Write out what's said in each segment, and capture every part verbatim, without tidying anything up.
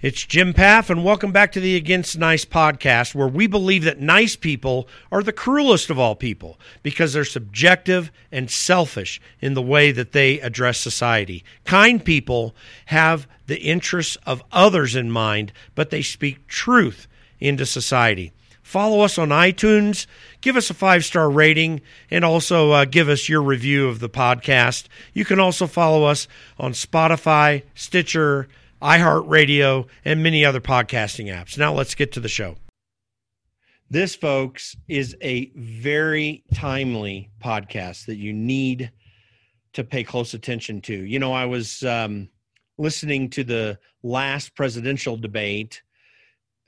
It's Jim Paff, and welcome back to the Against Nice podcast, where we believe that nice people are the cruelest of all people because they're subjective and selfish in the way that they address society. Kind people have the interests of others in mind, but they speak truth into society. Follow us on iTunes, give us a five-star rating, and also uh, give us your review of the podcast. You can also follow us on Spotify, Stitcher, iHeartRadio, and many other podcasting apps. Now let's get to the show. This, folks, is a very timely podcast that you need to pay close attention to. You know, I was um, listening to the last presidential debate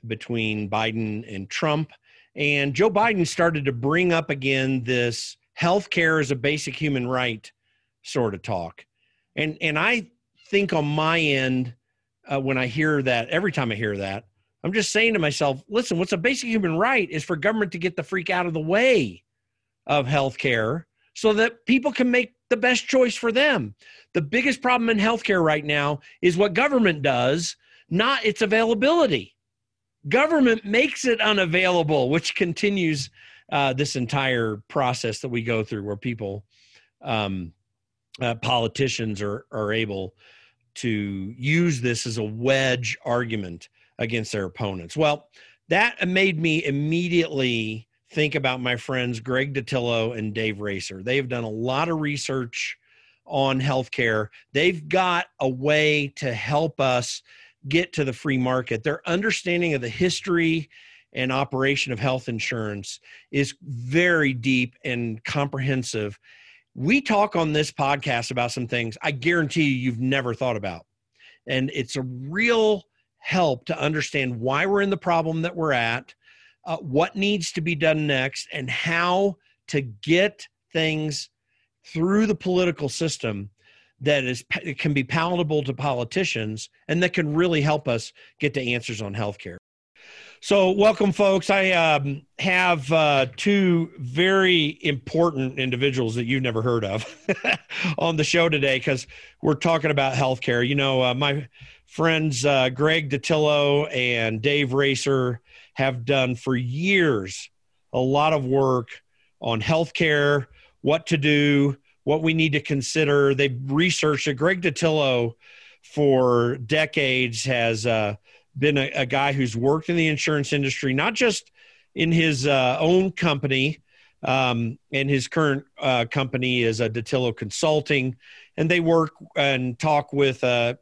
between Biden and Trump, and Joe Biden started to bring up again this healthcare is a basic human right sort of talk. And, and I think on my end, Uh, when I hear that, every time I hear that, I'm just saying to myself, listen, what's a basic human right is for government to get the freak out of the way of healthcare so that people can make the best choice for them. The biggest problem in healthcare right now is what government does, not its availability. Government makes it unavailable, which continues uh, this entire process that we go through where people, um, uh, politicians are, are able to use this as a wedge argument against their opponents. Well, that made me immediately think about my friends Greg Dattilo and Dave Racer. They've done a lot of research on healthcare. They've got a way to help us get to the free market. Their understanding of the history and operation of health insurance is very deep and comprehensive. We talk on this podcast about some things I guarantee you you've never thought about. And it's a real help to understand why we're in the problem that we're at, uh, what needs to be done next, and how to get things through the political system that is can be palatable to politicians and that can really help us get to answers on healthcare. So welcome, folks. I um, have uh, two very important individuals that you've never heard of on the show today because we're talking about healthcare. You know, uh, my friends uh, Greg Dattilo and Dave Racer have done for years a lot of work on healthcare, what to do, what we need to consider. They've researched it. Greg Dattilo for decades has uh, been a, a guy who's worked in the insurance industry, not just in his uh, own company, um, and his current uh, company is a Dattilo Consulting, and they work and talk with uh,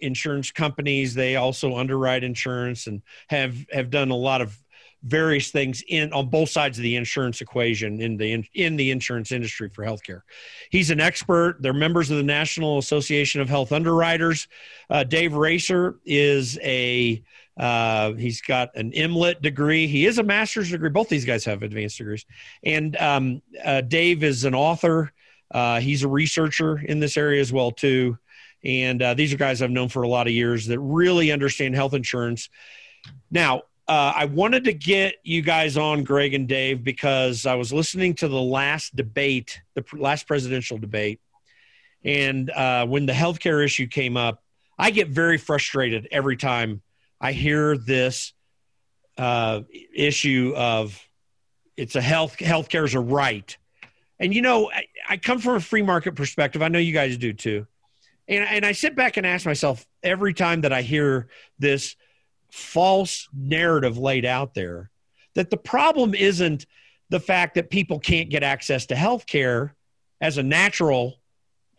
insurance companies. They also underwrite insurance and have, have done a lot of various things in on both sides of the insurance equation in the in, in the insurance industry for healthcare. He's an expert. They're members of the National Association of Health Underwriters. Uh, Dave Racer is a uh, he's got an M Lit degree. He is a master's degree. Both these guys have advanced degrees. And um, uh, Dave is an author. Uh, he's a researcher in this area as well too. And uh, these are guys I've known for a lot of years that really understand health insurance. Now, Uh, I wanted to get you guys on, Greg and Dave, because I was listening to the last debate, the pr- last presidential debate. And uh, when the healthcare issue came up, I get very frustrated every time I hear this uh, issue of it's a health, healthcare is a right. And, you know, I, I come from a free market perspective. I know you guys do too. And, and I sit back and ask myself every time that I hear this false narrative laid out there that the problem isn't the fact that people can't get access to healthcare as a natural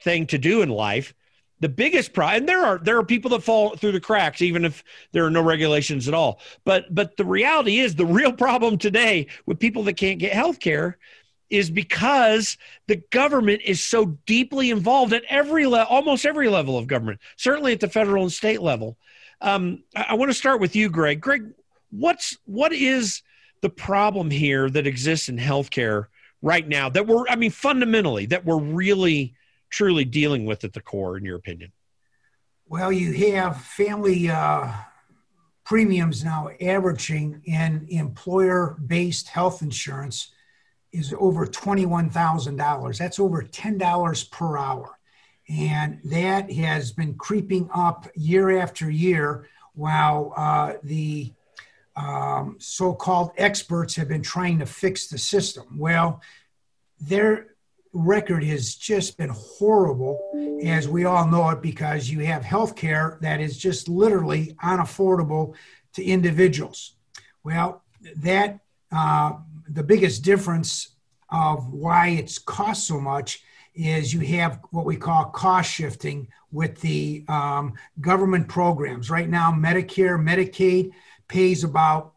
thing to do in life. The biggest problem, and there are, there are people that fall through the cracks, even if there are no regulations at all. But, but the reality is the real problem today with people that can't get healthcare is because the government is so deeply involved at every level, almost every level of government, certainly at the federal and state level. Um, I, I want to start with you, Greg. Greg, what's what is the problem here that exists in healthcare right now that we're, I mean, fundamentally, that we're really, truly dealing with at the core, in your opinion? Well, you have family uh, premiums now averaging in employer-based health insurance is over twenty-one thousand dollars. That's over ten dollars per hour. And that has been creeping up year after year while uh, the um, so-called experts have been trying to fix the system. Well, their record has just been horrible, as we all know it, because you have healthcare that is just literally unaffordable to individuals. Well, that uh, the biggest difference of why it's cost so much is you have what we call cost shifting with the um, government programs. Right now, Medicare, Medicaid pays about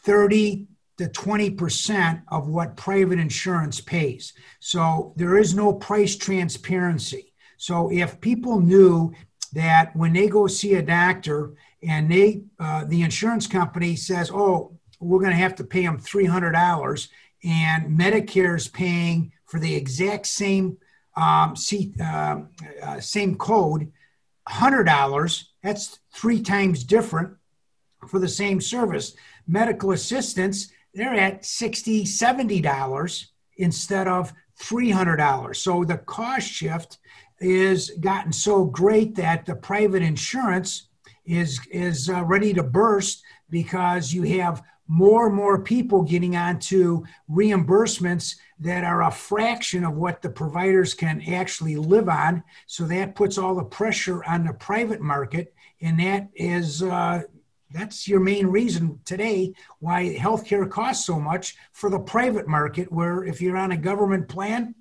thirty to twenty percent of what private insurance pays. So there is no price transparency. So if people knew that when they go see a doctor and they, uh, the insurance company says, oh, we're going to have to pay them three hundred dollars, and Medicare is paying for the exact same um, see, uh, uh, same code, one hundred dollars, that's three times different for the same service. Medical assistance, they're at sixty dollars, seventy dollars instead of three hundred dollars. So the cost shift is gotten so great that the private insurance is, is uh, ready to burst, because you have more and more people getting onto reimbursements that are a fraction of what the providers can actually live on. So that puts all the pressure on the private market. And that is, uh, that's your main reason today why healthcare costs so much for the private market, where if you're on a government plan,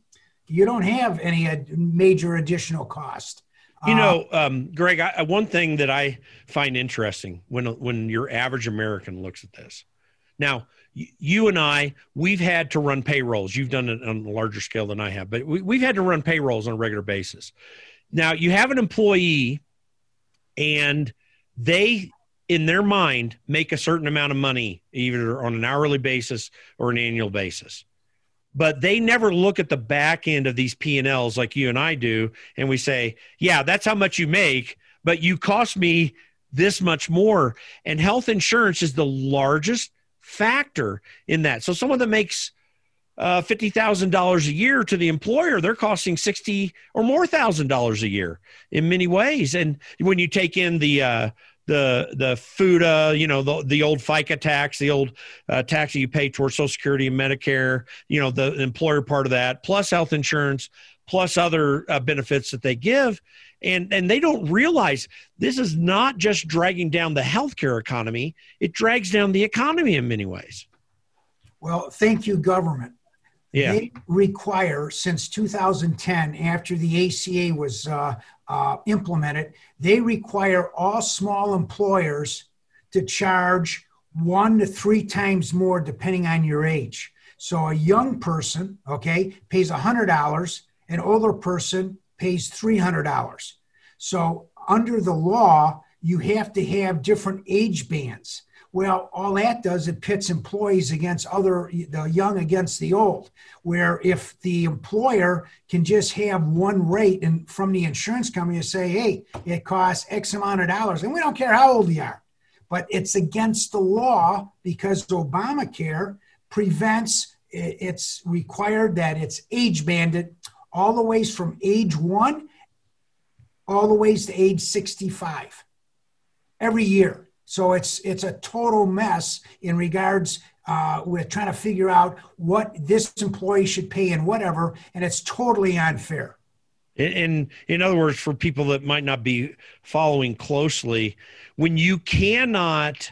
you don't have any major additional cost. You know, um, Greg, I, one thing that I find interesting when, when your average American looks at this. Now, you and I, we've had to run payrolls. You've done it on a larger scale than I have, but we, we've had to run payrolls on a regular basis. Now, you have an employee and they, in their mind, make a certain amount of money, either on an hourly basis or an annual basis. But they never look at the back end of these P and Ls like you and I do. And we say, yeah, that's how much you make, but you cost me this much more. And health insurance is the largest factor in that. So someone that makes uh, fifty thousand dollars a year to the employer, they're costing sixty or more thousand dollars a year in many ways. And when you take in the, uh, the the F U D A, you know, the, the old FICA tax, the old uh, tax that you pay towards Social Security and Medicare, you know, the employer part of that, plus health insurance, plus other uh, benefits that they give. And, and they don't realize this is not just dragging down the healthcare economy. It drags down the economy in many ways. Well, thank you, government. Yeah. They require, since two thousand ten, after the A C A was uh, uh, implemented, they require all small employers to charge one to three times more depending on your age. So a young person, okay, pays one hundred dollars, an older person pays three hundred dollars. So under the law, you have to have different age bands. Well, all that does, it pits employees against other, the young against the old, where if the employer can just have one rate and from the insurance company to say, hey, it costs X amount of dollars, and we don't care how old you are, but it's against the law because Obamacare prevents, it's required that it's age banded all the ways from age one, all the ways to age sixty-five every year. So it's it's a total mess in regards uh, with trying to figure out what this employee should pay and whatever, and it's totally unfair. In, in, in other words, for people that might not be following closely, when you cannot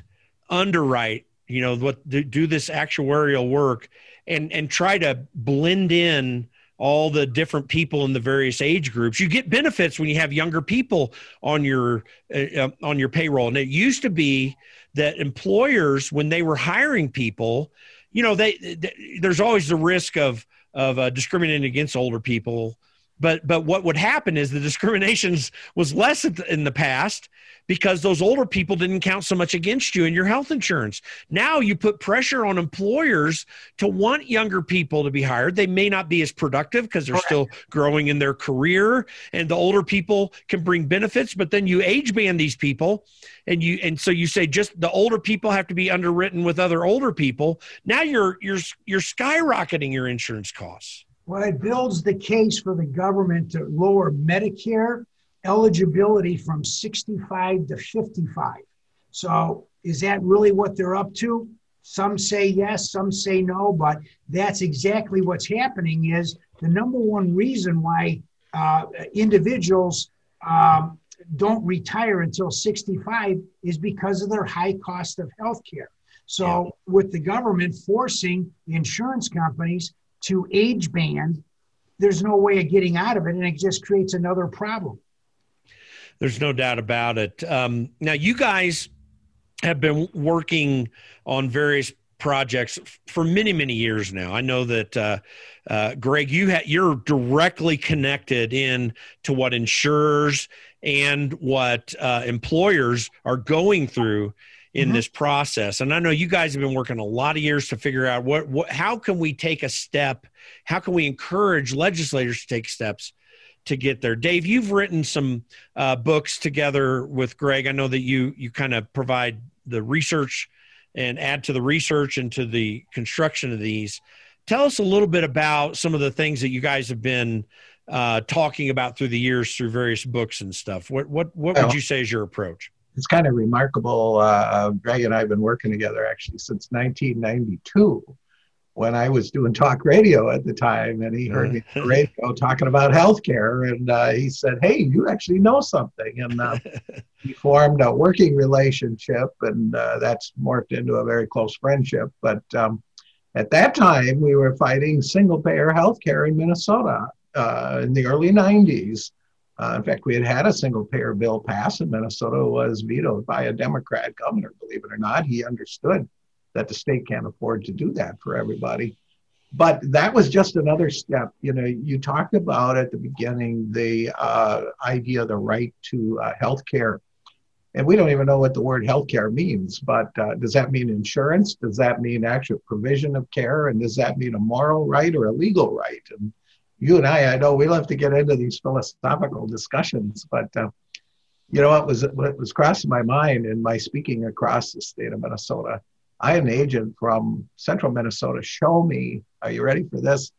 underwrite, you know, what do this actuarial work and and try to blend in all the different people in the various age groups. You get benefits when you have younger people on your uh, on your payroll. And it used to be that employers, when they were hiring people, you know, they, they there's always the risk of of uh, discriminating against older people. But but what would happen is the discriminations was less in the past because those older people didn't count so much against you in your health insurance. Now you put pressure on employers to want younger people to be hired. They may not be as productive because they're still growing in their career, and the older people can bring benefits, but then you age band these people. And you, and so you say just the older people have to be underwritten with other older people. Now you're, you're, you're skyrocketing your insurance costs. Well, it builds the case for the government to lower Medicare eligibility from sixty-five to fifty-five. So is that really what they're up to? Some say yes, some say no, but that's exactly what's happening. Is the number one reason why uh, individuals um, don't retire until sixty-five is because of their high cost of health care. So yeah. with the government forcing insurance companies to age band, there's no way of getting out of it, and it just creates another problem. There's no doubt about it. Um, now, you guys have been working on various projects for many, many years now. I know that, uh, uh, Greg, you ha- you're directly connected in to what insurers and what uh, employers are going through in mm-hmm. this process. And I know you guys have been working a lot of years to figure out what, what how can we take a step, how can we encourage legislators to take steps to get there. Dave, you've written some uh, books together with Greg. I know that you you kind of provide the research and add to the research and to the construction of these. Tell us a little bit about some of the things that you guys have been uh, talking about through the years through various books and stuff. What what what well, would you say is your approach? It's kind of remarkable. Uh, Greg and I have been working together actually since nineteen ninety-two. When I was doing talk radio at the time, and he heard me on the radio talking about healthcare, and uh, he said, "Hey, you actually know something." And uh, we formed a working relationship, and uh, that's morphed into a very close friendship. But um, at that time, we were fighting single-payer healthcare in Minnesota uh, in the early nineties. Uh, in fact, we had had a single-payer bill pass, and Minnesota was vetoed by a Democrat governor. Believe it or not, he understood that the state can't afford to do that for everybody. But that was just another step. You know, you talked about at the beginning the uh, idea, the right to uh, health care. And we don't even know what the word health care means, but uh, does that mean insurance? Does that mean actual provision of care? And does that mean a moral right or a legal right? And you and I, I know we love to get into these philosophical discussions, but uh, you know, what was, what was crossing my mind in my speaking across the state of Minnesota, I had an agent from central Minnesota show me, are you ready for this?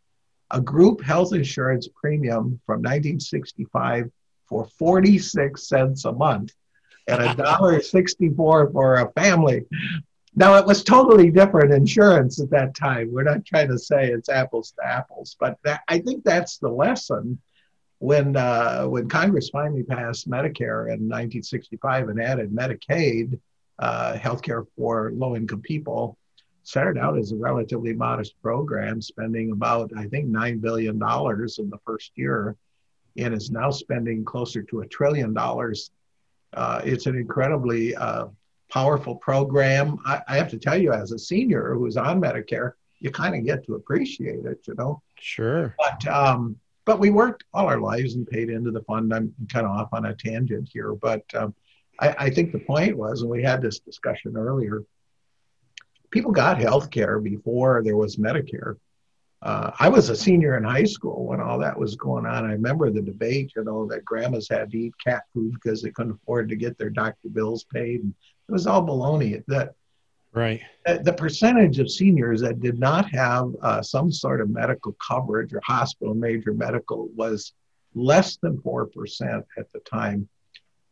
A group health insurance premium from nineteen sixty-five for forty-six cents a month and one dollar and sixty-four cents for a family. Now, it was totally different insurance at that time. We're not trying to say it's apples to apples, but that, I think that's the lesson. When, uh, when Congress finally passed Medicare in nineteen sixty-five and added Medicaid, Uh, healthcare for low-income people, started out as a relatively modest program, spending about, I think, nine billion dollars in the first year, and is now spending closer to a trillion dollars. Uh, it's an incredibly uh, powerful program. I, I have to tell you, as a senior who's on Medicare, you kind of get to appreciate it, you know? Sure. But, um, but we worked all our lives and paid into the fund. I'm kind of off on a tangent here, but um, I think the point was, and we had this discussion earlier, people got health care before there was Medicare. Uh, I was a senior in high school when all that was going on. I remember the debate, you know, that grandmas had to eat cat food because they couldn't afford to get their doctor bills paid. And it was all baloney. That, right. The percentage of seniors that did not have uh, some sort of medical coverage or hospital major medical was less than four percent at the time.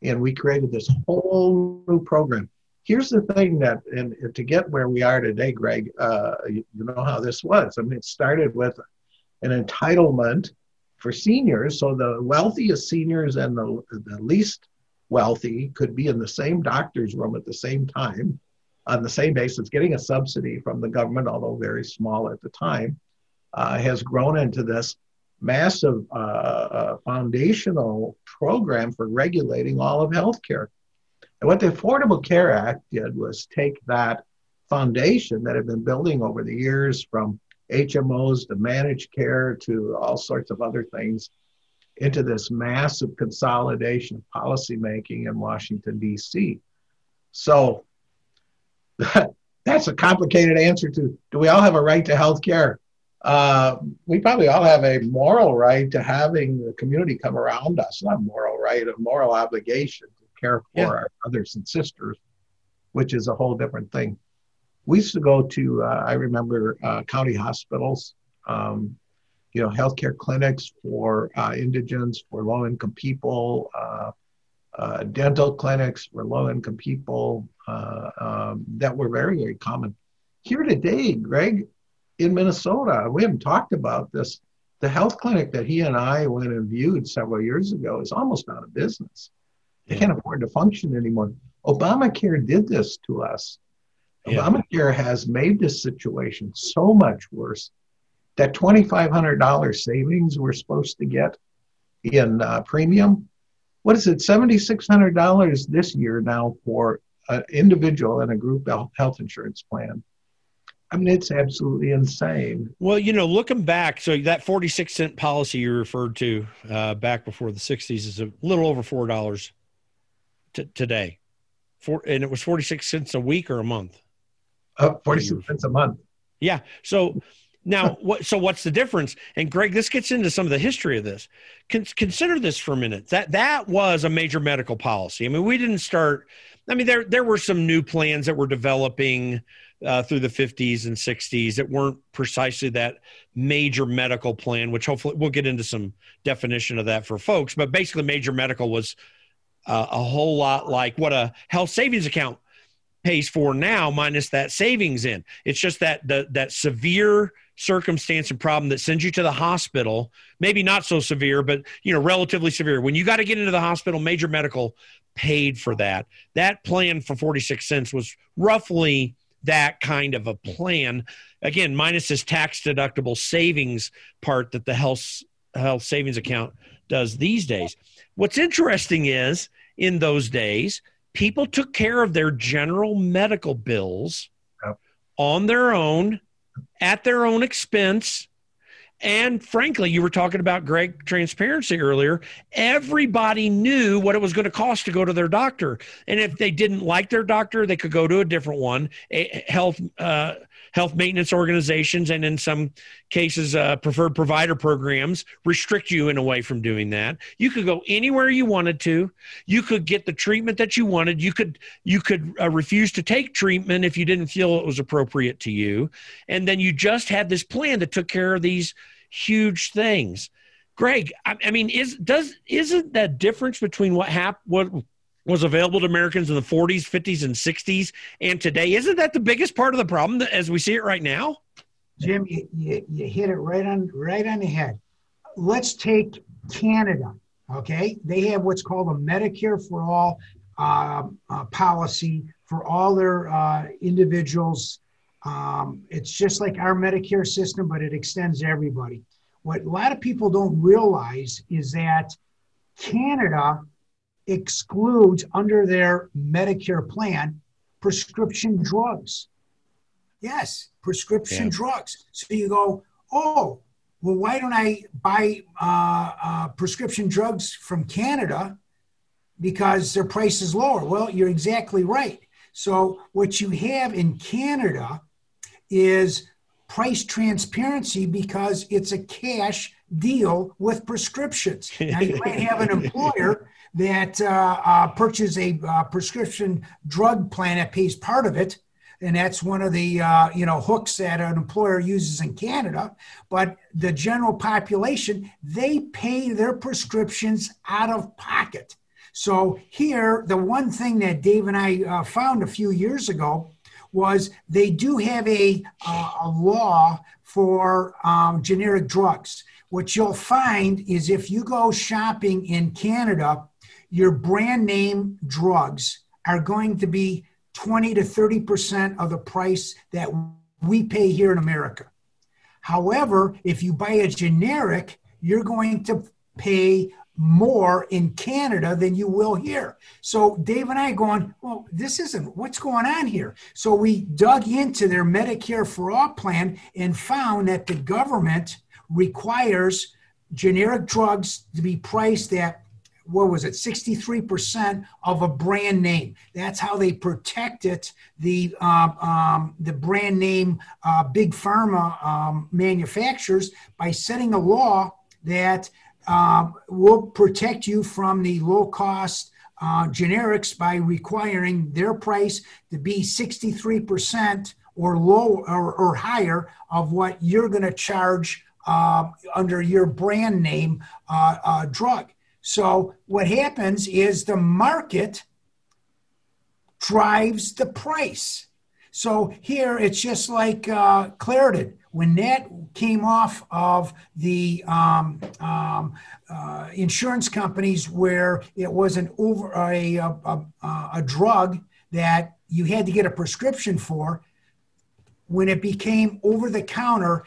And we created this whole new program. Here's the thing that, and to get where we are today, Greg, uh, you, you know how this was. I mean, it started with an entitlement for seniors. So the wealthiest seniors and the, the least wealthy could be in the same doctor's room at the same time, on the same basis, getting a subsidy from the government, although very small at the time, uh, has grown into this massive uh, uh, foundational program for regulating all of healthcare. And what the Affordable Care Act did was take that foundation that had been building over the years, from H M Os to managed care to all sorts of other things, into this massive consolidation of policymaking in Washington, D C. So that's a complicated answer to, do we all have a right to healthcare? Uh, we probably all have a moral right to having the community come around us, not moral right, a moral obligation to care for yeah. our brothers and sisters, which is a whole different thing. We used to go to, uh, I remember, uh, county hospitals, um, you know, healthcare clinics for uh, indigents, for low-income people, uh, uh, dental clinics for low-income people uh, um, that were very, very common. Here today, Greg, in Minnesota, we haven't talked about this. The health clinic that he and I went and viewed several years ago is almost out of business. They can't afford to function anymore. Obamacare did this to us. Yeah. Obamacare has made this situation so much worse that twenty-five hundred dollars savings we're supposed to get in uh, premium. What is it, seventy-six hundred dollars this year now for an individual and a group health insurance plan. I mean, it's absolutely insane. Well, you know, looking back, so that forty-six cent policy you referred to uh, back before the sixties is a little over four dollars t- today. For, and it was forty-six cents a week or a month. Uh, forty-six cents a month. Yeah. So now, what? so what's the difference? And Greg, this gets into some of the history of this. Con- consider this for a minute. That that was a major medical policy. I mean, we didn't start, I mean, there there were some new plans that were developing uh, through the fifties and sixties that weren't precisely that major medical plan, which hopefully we'll get into some definition of that for folks. But basically, major medical was Uh, a whole lot like what a health savings account pays for now, minus that savings in. It's just that the, that severe circumstance and problem that sends you to the hospital, maybe not so severe, but you know, relatively severe. When you got to get into the hospital, major medical paid for that. That plan for forty-six cents was roughly that kind of a plan. Again, minus this tax deductible savings part that the health health savings account does these days. What's interesting is, in those days, people took care of their general medical bills yep. on their own, at their own expense. And frankly, you were talking about, Greg, transparency earlier. Everybody knew what it was going to cost to go to their doctor. And if they didn't like their doctor, they could go to a different one. A health, uh, health maintenance organizations, and in some cases, uh, preferred provider programs restrict you in a way from doing that. You could go anywhere you wanted to. You could get the treatment that you wanted. You could, you could uh, refuse to take treatment if you didn't feel it was appropriate to you. And then you just had this plan that took care of these huge things. Greg, I, I mean, is does isn't that difference between what hap- what was available to Americans in the forties, fifties, and sixties and today? Isn't that the biggest part of the problem that, as we see it right now? Jim, you, you, you hit it right on right on the head. Let's take Canada, okay? They have what's called a Medicare for All um, uh, policy for all their uh, individuals. Um, it's just like our Medicare system, but it extends to everybody. What a lot of people don't realize is that Canada excludes under their Medicare plan prescription drugs. Yes, prescription yeah. drugs. So you go, oh, well, why don't I buy uh, uh, prescription drugs from Canada because their price is lower? Well, you're exactly right. So what you have in Canada is price transparency because it's a cash deal with prescriptions. Now, you might have an employer that uh, uh, purchases a uh, prescription drug plan that pays part of it, and that's one of the uh, you know hooks that an employer uses in Canada. But the general population, they pay their prescriptions out of pocket. So here, the one thing that Dave and I uh, found a few years ago was they do have a, uh, a law for um, generic drugs. What you'll find is if you go shopping in Canada, your brand name drugs are going to be twenty to thirty percent of the price that we pay here in America. However, if you buy a generic, you're going to pay more in Canada than you will here. So Dave and I going, well, this isn't, what's going on here? So we dug into their Medicare for All plan and found that the government requires generic drugs to be priced at, what was it, sixty-three percent of a brand name. That's how they protected the um, um, the brand name uh, big pharma um, manufacturers by setting a law that Uh, will protect you from the low-cost uh, generics by requiring their price to be sixty-three percent or low or, or higher of what you're going to charge uh, under your brand name uh, uh, drug. So what happens is the market drives the price. So here it's just like uh, Claritin. When that came off of the um, um, uh, insurance companies, where it was an over a, a, a, a drug that you had to get a prescription for, when it became over the counter,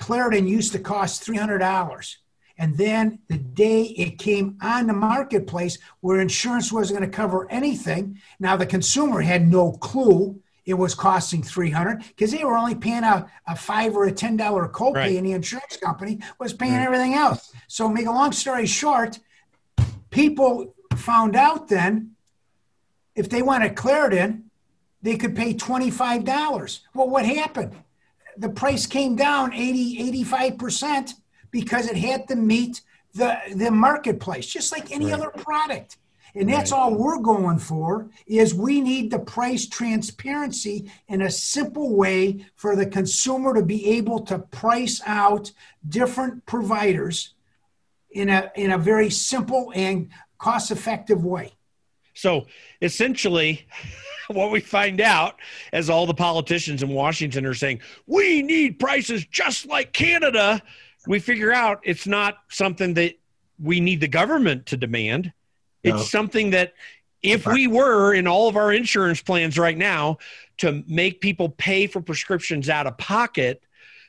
Claritin used to cost three hundred dollars. And then the day it came on the marketplace, where insurance wasn't going to cover anything, now the consumer had no clue it was costing three hundred dollars, because they were only paying a, a five or a ten dollar copay, right, and the insurance company was paying right. everything else. So make a long story short, people found out then, if they wanted Claritin, they could pay twenty-five dollars. Well, what happened? The price came down eighty, eighty-five percent. Because it had to meet the, the marketplace, just like any right. other product. And that's right. all we're going for, is we need the price transparency in a simple way for the consumer to be able to price out different providers in a, in a very simple and cost-effective way. So essentially, what we find out as all the politicians in Washington are saying, we need prices just like Canada, we figure out it's not something that we need the government to demand. It's no. something that if we were in all of our insurance plans right now to make people pay for prescriptions out of pocket,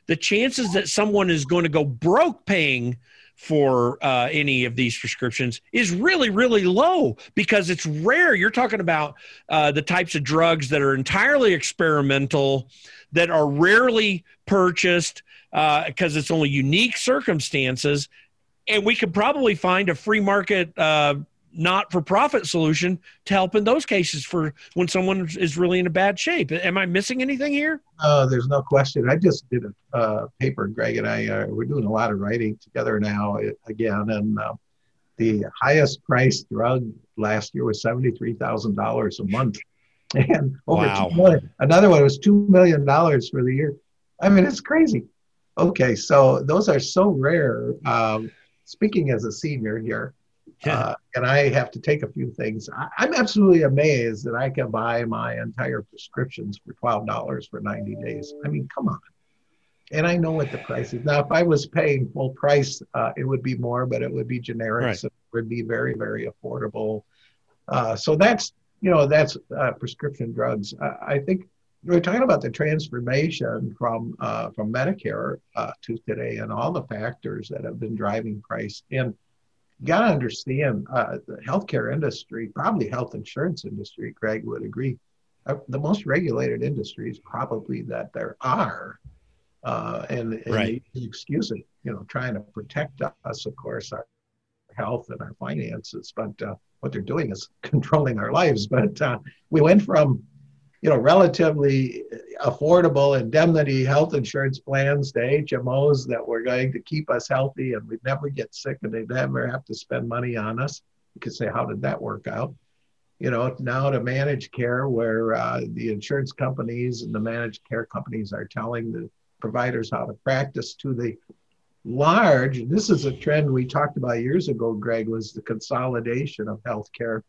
the chances that someone is going to go broke paying for uh, any of these prescriptions is really, really low, because it's rare. You're talking about uh, the types of drugs that are entirely experimental, that are rarely purchased, because uh, it's only unique circumstances, and we could probably find a free market uh, not-for-profit solution to help in those cases for when someone is really in a bad shape. Am I missing anything here? Uh, there's no question. I just did a uh, paper, Greg and I, uh, we're doing a lot of writing together now again, and uh, the highest priced drug last year was seventy-three thousand dollars a month, and over wow. two million dollars. Another one was two million dollars for the year. I mean, it's crazy. Okay, so those are so rare. Um, speaking as a senior here, yeah. uh, and I have to take a few things. I, I'm absolutely amazed that I can buy my entire prescriptions for twelve dollars for ninety days. I mean, come on. And I know what the price is. Now, if I was paying full price, uh, it would be more, but it would be generic. Right. So it would be very, very affordable. Uh, so that's, you know, that's uh, prescription drugs. I, I think we're talking about the transformation from uh, from Medicare uh, to today, and all the factors that have been driving price. And you got to understand, uh, the healthcare industry, probably health insurance industry, Greg would agree, uh, the most regulated industries probably that there are. Uh, and and right. the excuse it, you know, trying to protect us, of course, our health and our finances. But uh, what they're doing is controlling our lives. But uh, we went from, you know, relatively affordable indemnity health insurance plans to H M Os that were going to keep us healthy and we'd never get sick and they'd never have to spend money on us. You could say, how did that work out? You know, now to managed care, where uh, the insurance companies and the managed care companies are telling the providers how to practice, to the large, and this is a trend we talked about years ago, Greg, was the consolidation of healthcare.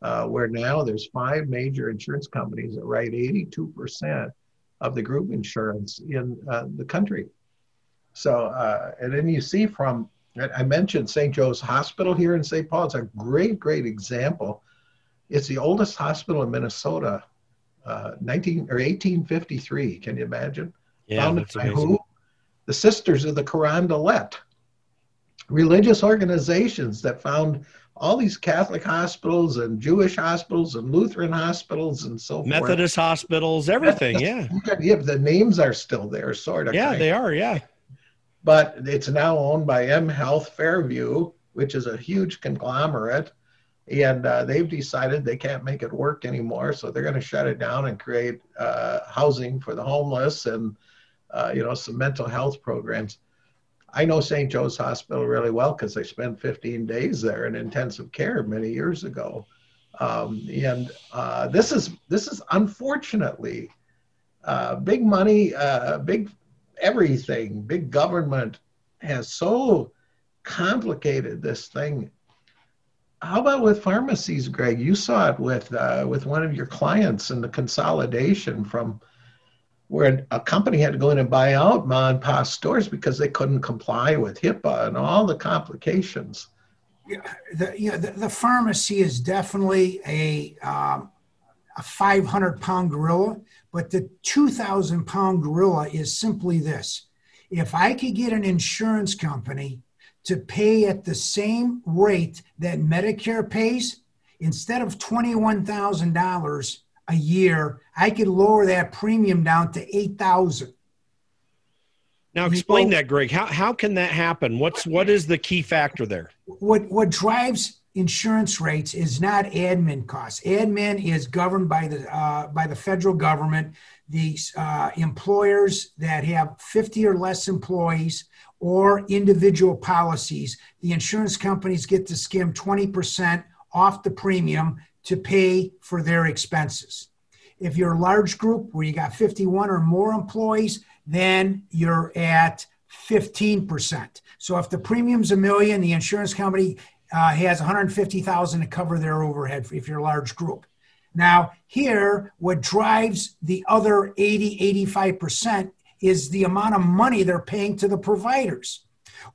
Uh, where now there's five major insurance companies that write eighty-two percent of the group insurance in uh, the country. So, uh, and then you see from, I mentioned Saint Joe's Hospital here in Saint Paul. It's a great, great example. It's the oldest hospital in Minnesota, uh, nineteen or eighteen fifty-three. Can you imagine? Yeah, founded by who? The Sisters of the Carondelet. Religious organizations that found all these Catholic hospitals and Jewish hospitals and Lutheran hospitals and so Methodist forth. Methodist hospitals, everything, yeah. yeah. The names are still there, sort of. Yeah, kind. They are, yeah. But it's now owned by M Health Fairview, which is a huge conglomerate, and uh, they've decided they can't make it work anymore, so they're going to shut it down and create uh, housing for the homeless and uh, you know, some mental health programs. I know Saint Joe's Hospital really well because I spent fifteen days there in intensive care many years ago. Um, and uh, this is this is unfortunately uh, big money, uh, big everything, big government has so complicated this thing How about with pharmacies, Greg? You saw it with uh, with one of your clients in the consolidation from where a company had to go in and buy out mom and pop stores because they couldn't comply with HIPAA and all the complications. Yeah, the, you know, the, the pharmacy is definitely a um, a five hundred pound gorilla, but the two thousand pound gorilla is simply this. If I could get an insurance company to pay at the same rate that Medicare pays, instead of twenty-one thousand dollars a year, I could lower that premium down to eight thousand dollars. Now explain so, that, Greg. How, how can that happen? What's, what is the key factor there? What, what drives insurance rates is not admin costs. Admin is governed by the, uh, by the federal government. The uh, employers that have fifty or less employees or individual policies, the insurance companies get to skim twenty percent off the premium to pay for their expenses. If you're a large group where you got fifty-one or more employees, then you're at fifteen percent. So if the premium's a million, the insurance company uh, has one hundred fifty thousand dollars to cover their overhead if you're a large group. Now here, what drives the other eighty, eighty-five percent is the amount of money they're paying to the providers.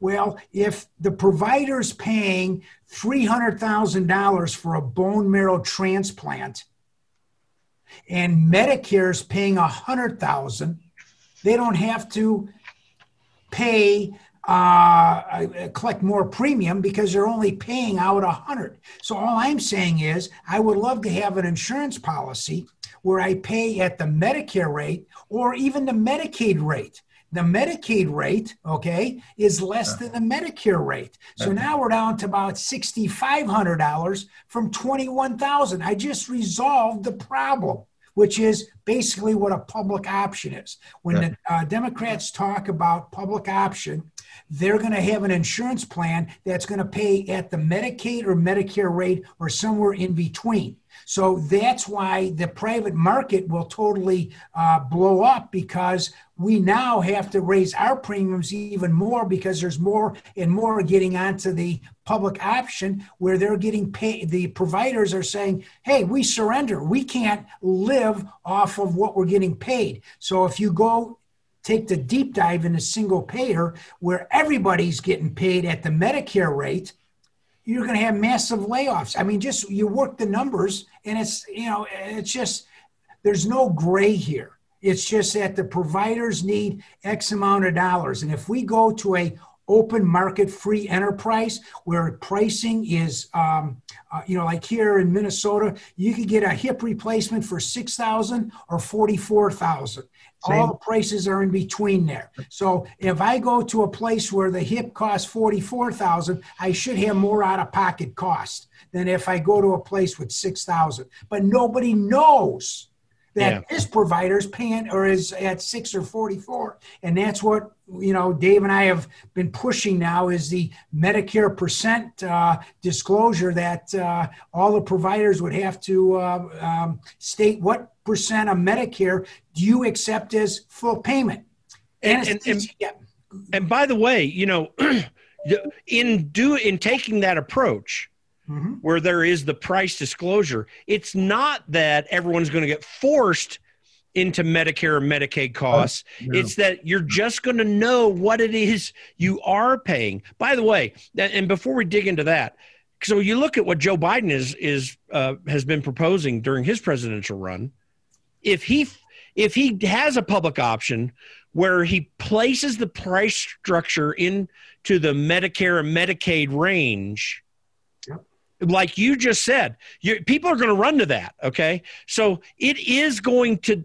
Well, if the provider's paying three hundred thousand dollars for a bone marrow transplant and Medicare's paying one hundred thousand dollars, they don't have to pay, uh, collect more premium because they're only paying out one hundred. So all I'm saying is I would love to have an insurance policy where I pay at the Medicare rate or even the Medicaid rate. The Medicaid rate, okay, is less than the Medicare rate. So now we're down to about six thousand five hundred dollars from twenty-one thousand dollars. I just resolved the problem, which is basically what a public option is. When the uh, Democrats talk about public option, they're going to have an insurance plan that's going to pay at the Medicaid or Medicare rate or somewhere in between. So that's why the private market will totally uh, blow up, because we now have to raise our premiums even more because there's more and more getting onto the public option where they're getting paid. The providers are saying, hey, we surrender. We can't live off of what we're getting paid. So if you go take the deep dive into single payer where everybody's getting paid at the Medicare rate, you're going to have massive layoffs. I mean, just you work the numbers and it's, you know, it's just, there's no gray here. It's just that the providers need X amount of dollars. And if we go to a open market free enterprise where pricing is, um, uh, you know, like here in Minnesota, you could get a hip replacement for six thousand dollars or forty-four thousand dollars. All the prices are in between there. So if I go to a place where the hip costs forty-four thousand dollars, I should have more out-of-pocket cost than if I go to a place with six thousand dollars. But nobody knows that yeah. this provider's paying or is at six or forty-four. And that's what, you know, Dave and I have been pushing now is the Medicare percent uh, disclosure that uh, all the providers would have to uh, um, state what percent of Medicare do you accept as full payment. And, and, and, yeah. and by the way, you know, in do in taking that approach, mm-hmm. where there is the price disclosure, it's not that everyone's going to get forced into Medicare and Medicaid costs. Oh, no. It's that you're just going to know what it is you are paying. By the way, and before we dig into that, so you look at what Joe Biden is is uh, has been proposing during his presidential run. If he if he has a public option where he places the price structure into the Medicare and Medicaid range, like you just said, you, people are going to run to that, okay? So it is going to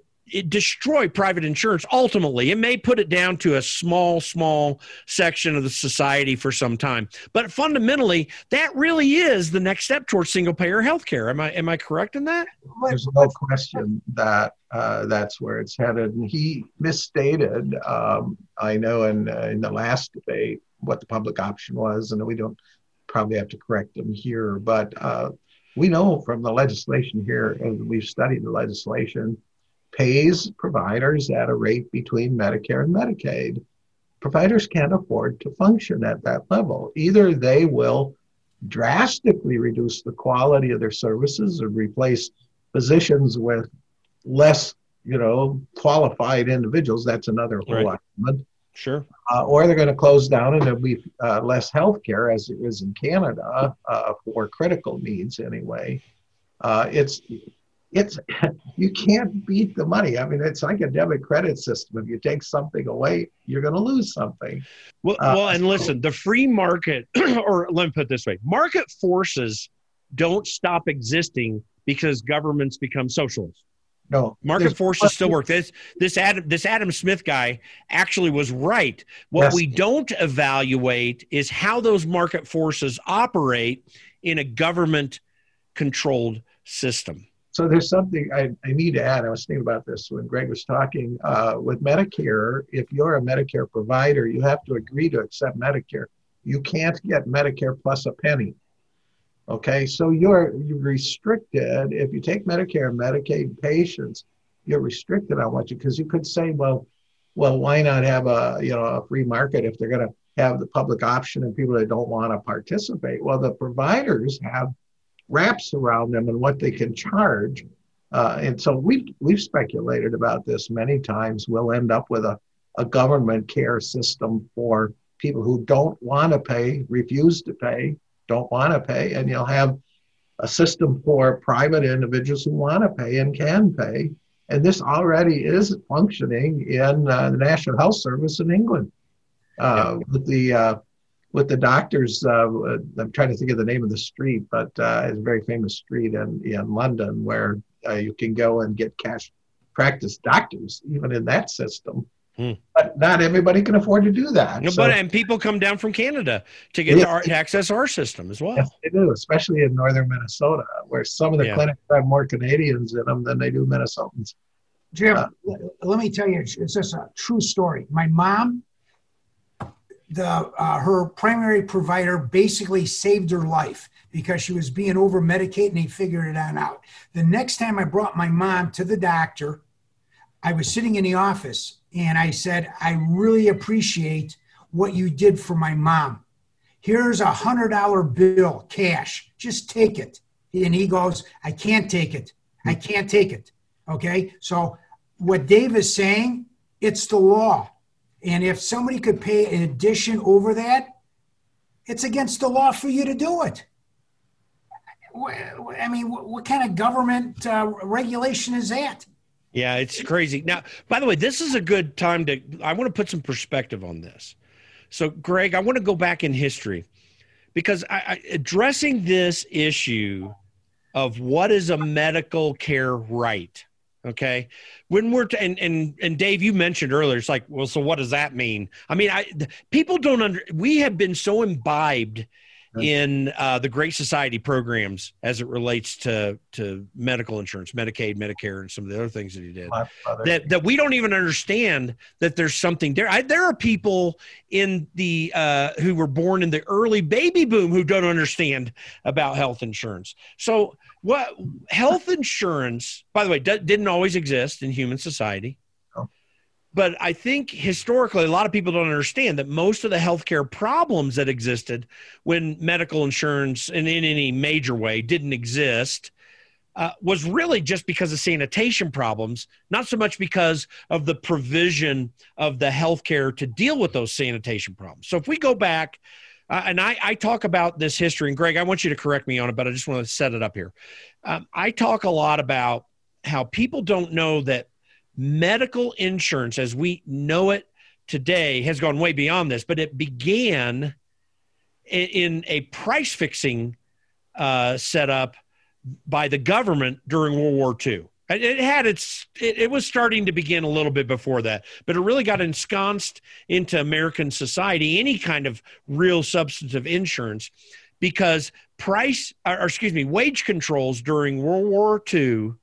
destroy private insurance ultimately. It may put it down to a small, small section of the society for some time. But fundamentally, that really is the next step towards single-payer healthcare. Am I am I correct in that? There's no question that uh, that's where it's headed. And he misstated, um, I know, in, uh, in the last debate what the public option was, and we don't probably have to correct them here, but uh, we know from the legislation here, and we've studied the legislation, pays providers at a rate between Medicare and Medicaid. Providers can't afford to function at that level. Either they will drastically reduce the quality of their services and replace physicians with less, you know, qualified individuals. That's another whole right. argument. Sure. Uh, or they're going to close down and there'll be uh, less healthcare, as it is in Canada, uh, for critical needs anyway. Uh, it's, it's, you can't beat the money. I mean, it's like a debit credit system. If you take something away, you're going to lose something. Well, uh, well, and listen, the free market, or let me put it this way, market forces don't stop existing because governments become socialists. No, market forces still work. This this Adam this Adam Smith guy actually was right. What yes. we don't evaluate is how those market forces operate in a government-controlled system. So there's something I, I need to add. I was thinking about this when Greg was talking. Uh, with Medicare, if you're a Medicare provider, you have to agree to accept Medicare. You can't get Medicare plus a penny. Okay, so you're, you're restricted. If you take Medicare and Medicaid patients, you're restricted on what you, because you could say, well, well, why not have a, you know, a free market if they're going to have the public option and people that don't want to participate? Well, the providers have wraps around them and what they can charge. Uh, and so we, we've speculated about this many times. We'll end up with a, a government care system for people who don't want to pay, refuse to pay, don't want to pay, and you'll have a system for private individuals who want to pay and can pay. And this already is functioning in uh, the National Health Service in England uh, with the uh, with the doctors. Uh, I'm trying to think of the name of the street, but uh, it's a very famous street in, in London where uh, you can go and get cash practice doctors, even in that system. Hmm. But not everybody can afford to do that. No, so, but and people come down from Canada to get yeah, to, our, to access our system as well. Yes, they do, especially in northern Minnesota, where some of the yeah. clinics have more Canadians in them than they do Minnesotans. Jim, uh, let me tell you, it's just a true story. My mom, the uh, her primary provider basically saved her life because she was being over-medicated and they figured it on out. The next time I brought my mom to the doctor, I was sitting in the office and I said, I really appreciate what you did for my mom. Here's a one hundred dollar bill, cash. Just take it. And he goes, I can't take it. I can't take it. Okay? So what Dave is saying, it's the law. And if somebody could pay an addition over that, it's against the law for you to do it. I mean, what kind of government uh, regulation is that? Yeah, it's crazy. Now, by the way, this is a good time to, I want to put some perspective on this. So, Greg, I want to go back in history because I, I, addressing this issue of what is a medical care right, okay? When we're, t- and, and and Dave, you mentioned earlier, it's like, well, so what does that mean? I mean, I people don't, under, we have been so imbibed in uh, the Great Society programs as it relates to, to medical insurance, Medicaid, Medicare, and some of the other things that he did, that, that we don't even understand that there's something there. I, there are people in the uh, who were born in the early baby boom who don't understand about health insurance. So what health insurance, by the way, d- didn't always exist in human society. But I think historically, a lot of people don't understand that most of the healthcare problems that existed when medical insurance in, in any major way didn't exist uh, was really just because of sanitation problems, not so much because of the provision of the healthcare to deal with those sanitation problems. So if we go back, uh, and I, I talk about this history, and Greg, I want you to correct me on it, but I just want to set it up here. Um, I talk a lot about how people don't know that medical insurance, as we know it today, has gone way beyond this, but it began in a price fixing uh, setup by the government during World War Two. It had its, it, it was starting to begin a little bit before that, but it really got ensconced into American society, any kind of real substantive insurance, because price, or excuse me, wage controls during World War Two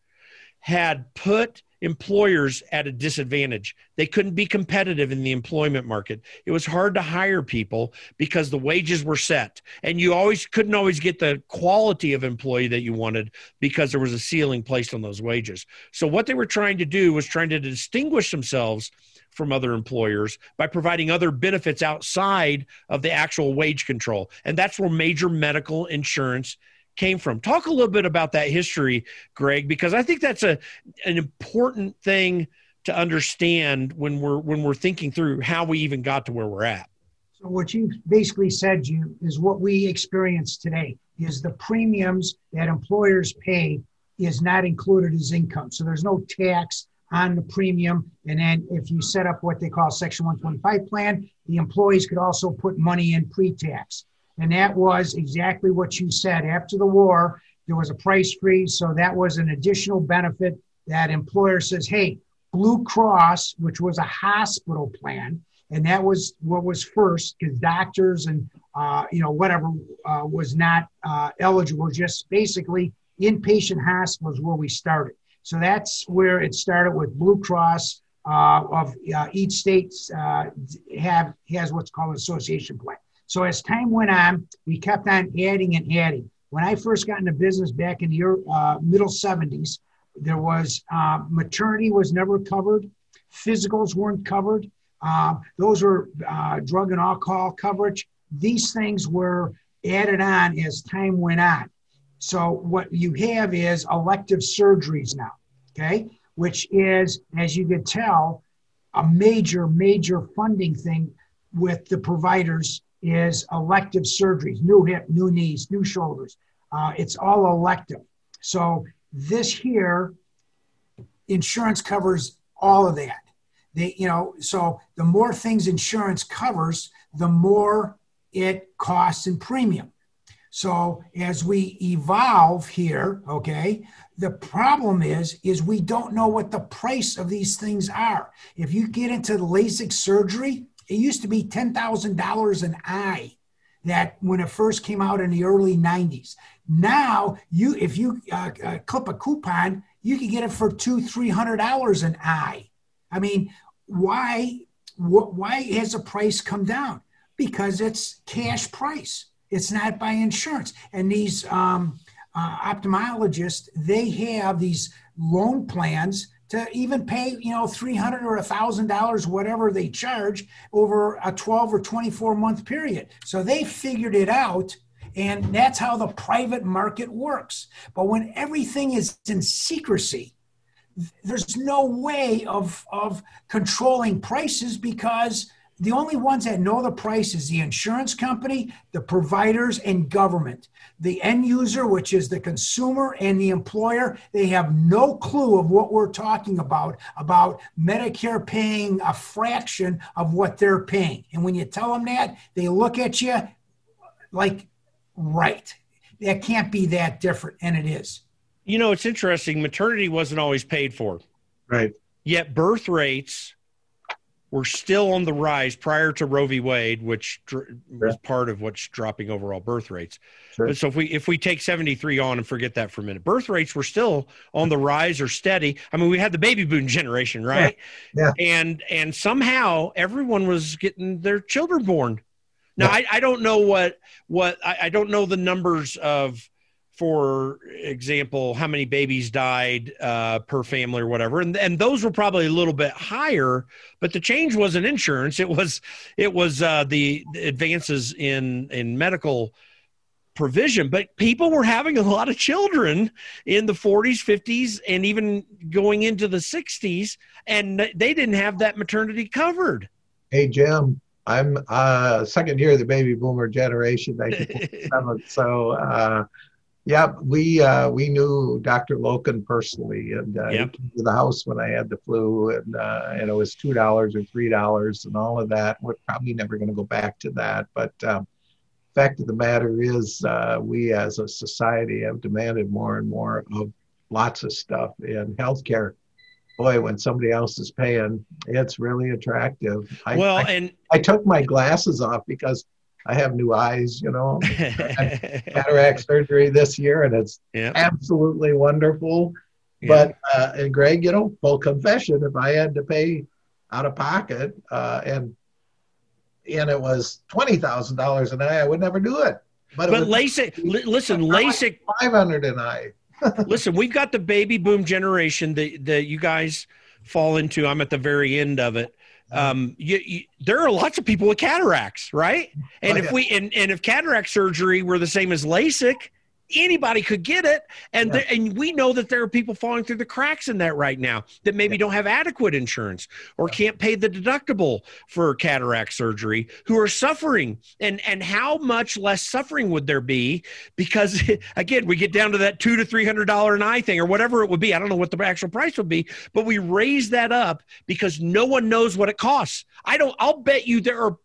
had put employers at a disadvantage. They couldn't be competitive in the employment market. It was hard to hire people because the wages were set, and you always couldn't always get the quality of employee that you wanted because there was a ceiling placed on those wages. So what they were trying to do was trying to distinguish themselves from other employers by providing other benefits outside of the actual wage control. And that's where major medical insurance came from. Talk a little bit about that history, Greg, because I think that's a an important thing to understand when we're when we're thinking through how we even got to where we're at. So what you basically said, Jim, is what we experience today is the premiums that employers pay is not included as income. So there's no tax on the premium. And then if you set up what they call Section one twenty-five plan, the employees could also put money in pre-tax. And that was exactly what you said. After the war, there was a price freeze. So that was an additional benefit that employer says, hey, Blue Cross, which was a hospital plan, and that was what was first because doctors and, uh, you know, whatever uh, was not uh, eligible, just basically inpatient hospitals where we started. So that's where it started with Blue Cross uh, of uh, each state uh, have has what's called an association plan. So as time went on, we kept on adding and adding. When I first got into business back in the uh, middle seventies, there was uh, maternity was never covered. Physicals weren't covered. Uh, those were uh, drug and alcohol coverage. These things were added on as time went on. So what you have is elective surgeries now, okay, which is, as you could tell, a major, major funding thing with the providers is elective surgeries, new hip, new knees, new shoulders. Uh, it's all elective. So this here, insurance covers all of that. They, you know, so the more things insurance covers, the more it costs in premium. So as we evolve here, okay, the problem is, is we don't know what the price of these things are. If you get into the LASIK surgery, it used to be ten thousand dollars an eye that when it first came out in the early nineties. Now, you if you uh, uh, clip a coupon, you can get it for two hundred, three hundred dollars an eye. I mean, why, wh- why has the price come down? Because it's cash price. It's not by insurance. And these um, uh, ophthalmologists, they have these loan plans to even pay, you know, three hundred dollars or one thousand dollars, whatever they charge, over a twelve or twenty-four month period. So they figured it out, and that's how the private market works. But when everything is in secrecy, there's no way of, of controlling prices because the only ones that know the price is the insurance company, the providers, and government. The end user, which is the consumer and the employer, they have no clue of what we're talking about, about Medicare paying a fraction of what they're paying. And when you tell them that, they look at you like, right, that can't be that different, and it is. You know, it's interesting. Maternity wasn't always paid for. Right. Yet birth rates were still on the rise prior to Roe v. Wade, which dr- sure. was part of what's dropping overall birth rates. Sure. But so if we if we take seventy-three on and forget that for a minute, birth rates were still on the rise or steady. I mean, we had the baby boom generation, right? Yeah. Yeah. And and somehow everyone was getting their children born. Now yeah. I, I don't know what what I, I don't know the numbers of, for example, how many babies died uh, per family or whatever. And and those were probably a little bit higher, but the change wasn't insurance. It was it was uh, the advances in, in medical provision. But people were having a lot of children in the forties, fifties, and even going into the sixties, and they didn't have that maternity covered. Hey, Jim, I'm uh, second year of the baby boomer generation, nineteen forty-seven, so... Uh, Yeah, we uh, we knew Doctor Loken personally, and uh, yep. he came to the house when I had the flu, and uh, and it was two dollars or three dollars and all of that. We're probably never going to go back to that, but um, fact of the matter is uh, we as a society have demanded more and more of lots of stuff in healthcare. Boy, when somebody else is paying, it's really attractive. I, well, I, and I took my glasses off because I have new eyes, you know, cataract surgery this year, and it's yep. absolutely wonderful. Yeah. But, uh, and Greg, you know, full confession, if I had to pay out of pocket uh, and and it was twenty thousand dollars an eye, I would never do it. But, but it LASIK, listen, LASIK. five hundred an eye. Listen, we've got the baby boom generation that, that you guys fall into. I'm at the very end of it. Um, you, you, there are lots of people with cataracts, right? And oh, if yeah. we and, and if cataract surgery were the same as LASIK, anybody could get it. And yeah. there, and we know that there are people falling through the cracks in that right now that maybe yeah. don't have adequate insurance or yeah. can't pay the deductible for cataract surgery, who are suffering. And and how much less suffering would there be? Because again, we get down to that two to three hundred dollar an eye thing or whatever it would be. I don't know what the actual price would be, but we raise that up because no one knows what it costs. I don't. I'll bet you there are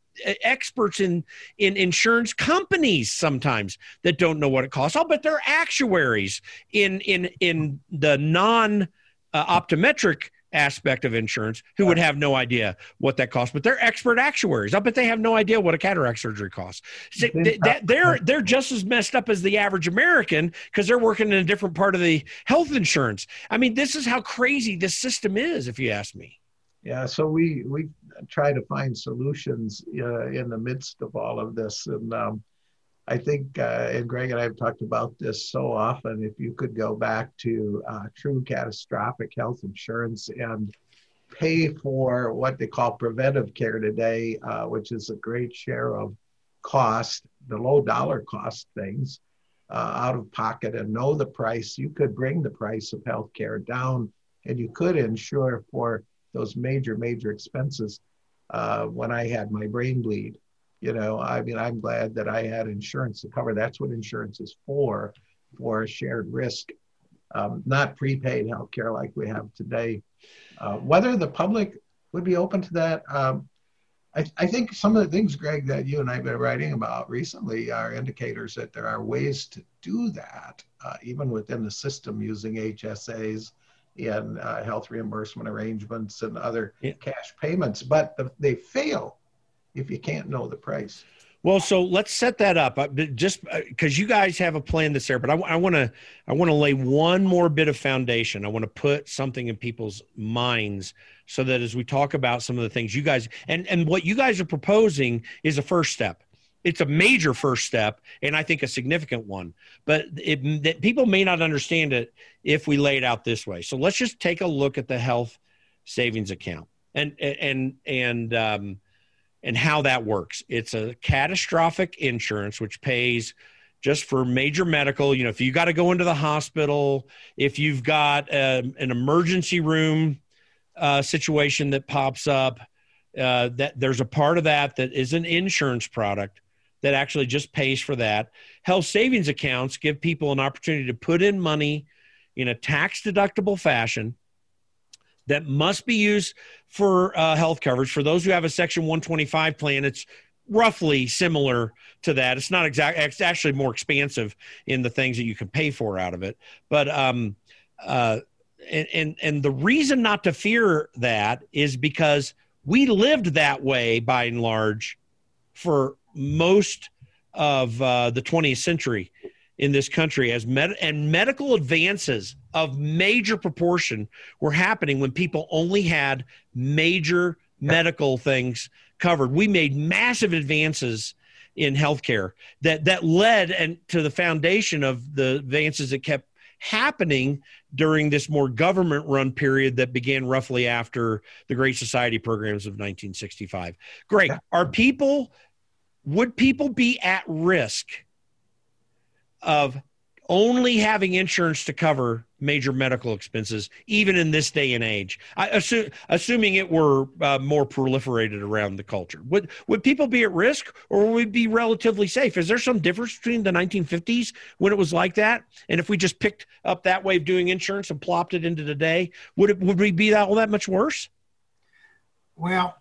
experts in, in insurance companies sometimes that don't know what it costs. I'll bet they're actuaries in, in, in the non uh, optometric aspect of insurance who would have no idea what that costs, but they're expert actuaries. I'll bet they have no idea what a cataract surgery costs. So th- th- they're, they're just as messed up as the average American because they're working in a different part of the health insurance. I mean, this is how crazy this system is, if you ask me. Yeah, so we, we try to find solutions uh, in the midst of all of this. And um, I think, uh, and Greg and I have talked about this so often, if you could go back to uh, true catastrophic health insurance and pay for what they call preventive care today, uh, which is a great share of cost, the low dollar cost things uh, out of pocket and know the price, you could bring the price of healthcare down and you could insure for those major, major expenses. Uh, when I had my brain bleed, you know, I mean, I'm glad that I had insurance to cover. That's what insurance is for, for shared risk, um, not prepaid healthcare like we have today. Uh, whether the public would be open to that, um, I, I think some of the things, Greg, that you and I have been writing about recently are indicators that there are ways to do that, uh, even within the system using H S As, in uh, health reimbursement arrangements and other yeah. cash payments, but they fail if you can't know the price. Well, so let's set that up just because you guys have a plan that's there, but I want to, I want to lay one more bit of foundation. I want to put something in people's minds so that as we talk about some of the things you guys, and, and what you guys are proposing is a first step. It's a major first step, and I think a significant one. But it, that people may not understand it if we lay it out this way. So let's just take a look at the health savings account and and and um, and how that works. It's a catastrophic insurance which pays just for major medical. You know, if you got to go into the hospital, if you've got a, an emergency room uh, situation that pops up, uh, that there's a part of that that is an insurance product that actually just pays for that. Health savings accounts give people an opportunity to put in money in a tax-deductible fashion that must be used for uh, health coverage. For those who have a Section one twenty-five plan, it's roughly similar to that. It's not exact; it's actually more expansive in the things that you can pay for out of it. But um, uh, and, and and the reason not to fear that is because we lived that way by and large for most of uh, the twentieth century in this country, as med- and medical advances of major proportion were happening when people only had major medical things covered. We made massive advances in healthcare that that led and to the foundation of the advances that kept happening during this more government-run period that began roughly after the Great Society programs of nineteen sixty-five. Great. Are people... Would people be at risk of only having insurance to cover major medical expenses, even in this day and age? I assume, assuming it were uh, more proliferated around the culture, would would people be at risk, or would we be relatively safe? Is there some difference between the nineteen fifties when it was like that, and if we just picked up that way of doing insurance and plopped it into today, would it would we be that all that much worse? Well,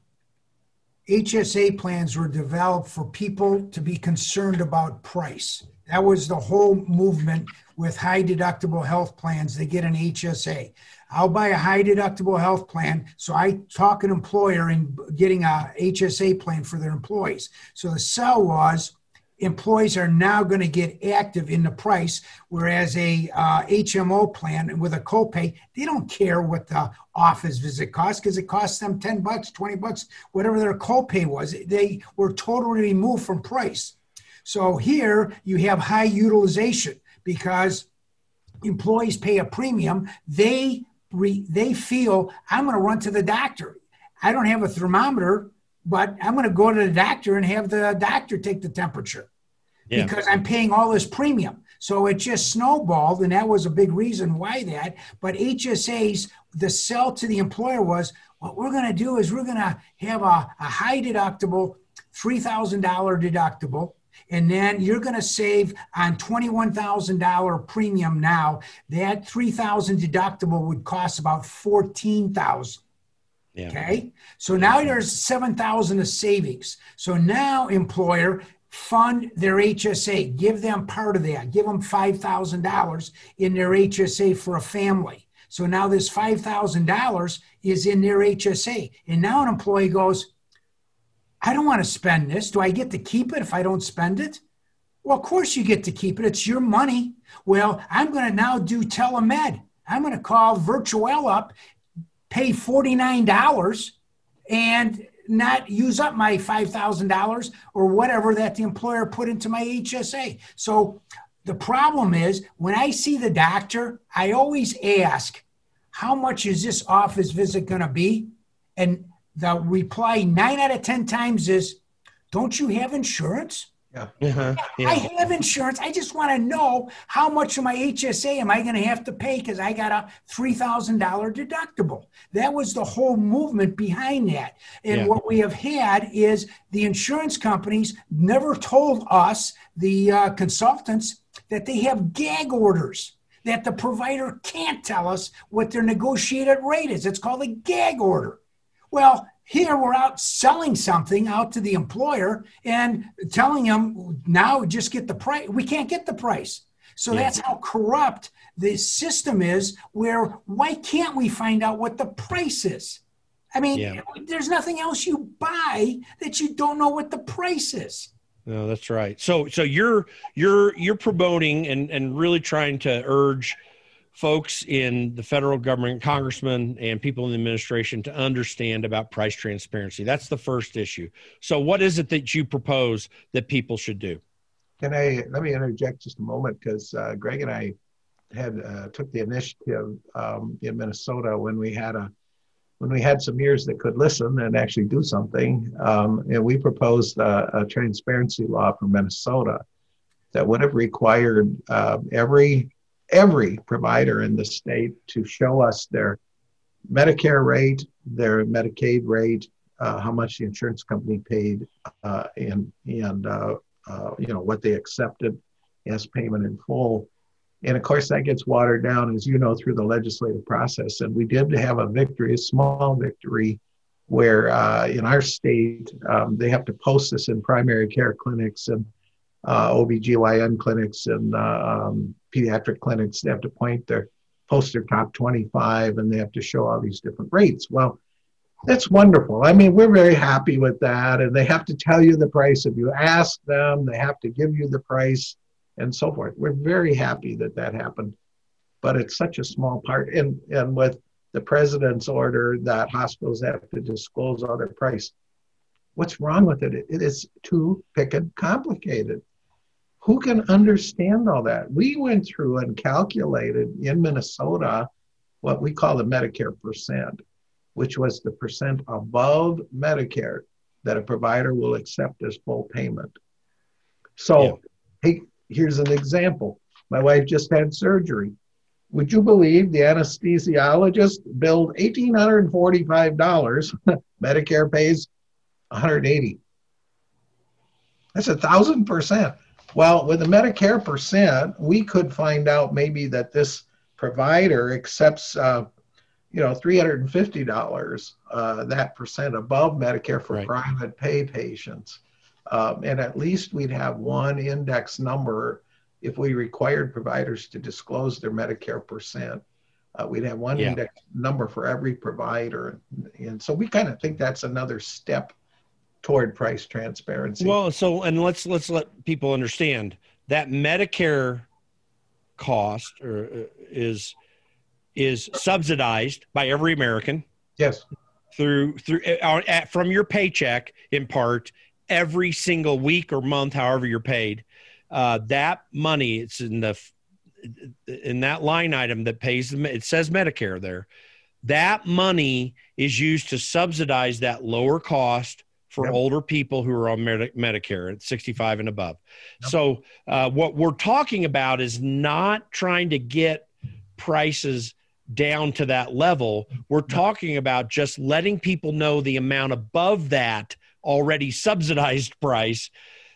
H S A plans were developed for people to be concerned about price. That was the whole movement with high deductible health plans. They get an H S A. I'll buy a high deductible health plan. So I talk an employer in getting a H S A plan for their employees. So the sell was employees are now going to get active in the price, whereas a uh, H M O plan with a copay, they don't care what the office visit costs because it costs them ten bucks, twenty bucks, whatever their copay was. They were totally removed from price. So here you have high utilization because employees pay a premium. They re, they feel, I'm going to run to the doctor. I don't have a thermometer, but I'm going to go to the doctor and have the doctor take the temperature yeah. because I'm paying all this premium. So it just snowballed, and that was a big reason why that. But H S As, the sell to the employer was, what we're going to do is we're going to have a, a high deductible, three thousand dollars deductible, and then you're going to save on twenty-one thousand dollars premium now. That three thousand dollars deductible would cost about fourteen thousand dollars. Yeah. Okay. So now there's seven thousand of savings. So now employer fund their H S A, give them part of that, give them five thousand dollars in their H S A for a family. So now this five thousand dollars is in their H S A. And now an employee goes, I don't want to spend this. Do I get to keep it if I don't spend it? Well, of course you get to keep it. It's your money. Well, I'm going to now do telemed. I'm going to call Virtual up, pay forty-nine dollars and not use up my five thousand dollars or whatever that the employer put into my H S A. So the problem is when I see the doctor, I always ask, how much is this office visit going to be? And the reply nine out of ten times is, don't you have insurance? Yeah. Uh-huh. Yeah. I have insurance. I just want to know how much of my H S A am I going to have to pay because I got a three thousand dollars deductible. That was the whole movement behind that. And yeah. what we have had is the insurance companies never told us, the uh, consultants, that they have gag orders, that the provider can't tell us what their negotiated rate is. It's called a gag order. Well, here we're out selling something out to the employer and telling them now just get the price. We can't get the price. So yeah. that's how corrupt this system is, where why can't we find out what the price is? I mean, yeah. there's nothing else you buy that you don't know what the price is. No, that's right. So so you're you're you're promoting and, and really trying to urge folks in the federal government, congressmen, and people in the administration to understand about price transparency. That's the first issue. So what is it that you propose that people should do? Can I, let me interject just a moment, because uh, Greg and I had uh, took the initiative um, in Minnesota when we had a, when we had some ears that could listen and actually do something. Um, and we proposed a, a transparency law for Minnesota that would have required uh, every every provider in the state to show us their Medicare rate, their Medicaid rate, uh, how much the insurance company paid, uh, and, and uh, uh, you know, what they accepted as payment in full. And of course, that gets watered down, as you know, through the legislative process. And we did have a victory, a small victory, where uh, in our state, um, they have to post this in primary care clinics and uh, O B G Y N clinics and uh, um, pediatric clinics. They have to point their post their top twenty-five, and they have to show all these different rates. Well, that's wonderful. I mean, we're very happy with that. And they have to tell you the price. If you ask them, they have to give you the price and so forth. We're very happy that that happened, but it's such a small part. And, and with the president's order that hospitals have to disclose all their price, what's wrong with it? It is too pickin' complicated. Who can understand all that? We went through and calculated in Minnesota what we call the Medicare percent, which was the percent above Medicare that a provider will accept as full payment. So, yeah. hey, here's an example. My wife just had surgery. Would you believe the anesthesiologist billed one thousand eight hundred forty-five dollars? Medicare pays one hundred eighty dollars. That's one thousand percent. Well, with the Medicare percent, we could find out maybe that this provider accepts, uh, you know, three hundred fifty dollars, uh, that percent above Medicare for right. private pay patients. Um, and at least we'd have one index number if we required providers to disclose their Medicare percent. Uh, we'd have one yeah. index number for every provider. And so we kind of think that's another step toward price transparency. Well, so, and let's, let's let people understand that Medicare cost or, uh, is, is subsidized by every American. Yes. Through, through, uh, at, from your paycheck in part, every single week or month, however you're paid, uh, that money, it's in the, in that line item that pays them, it says Medicare there, that money is used to subsidize that lower cost for yep. older people who are on Med- Medicare at sixty-five and above. Yep. So uh, what we're talking about is not trying to get prices down to that level. We're yep. talking about just letting people know the amount above that already subsidized price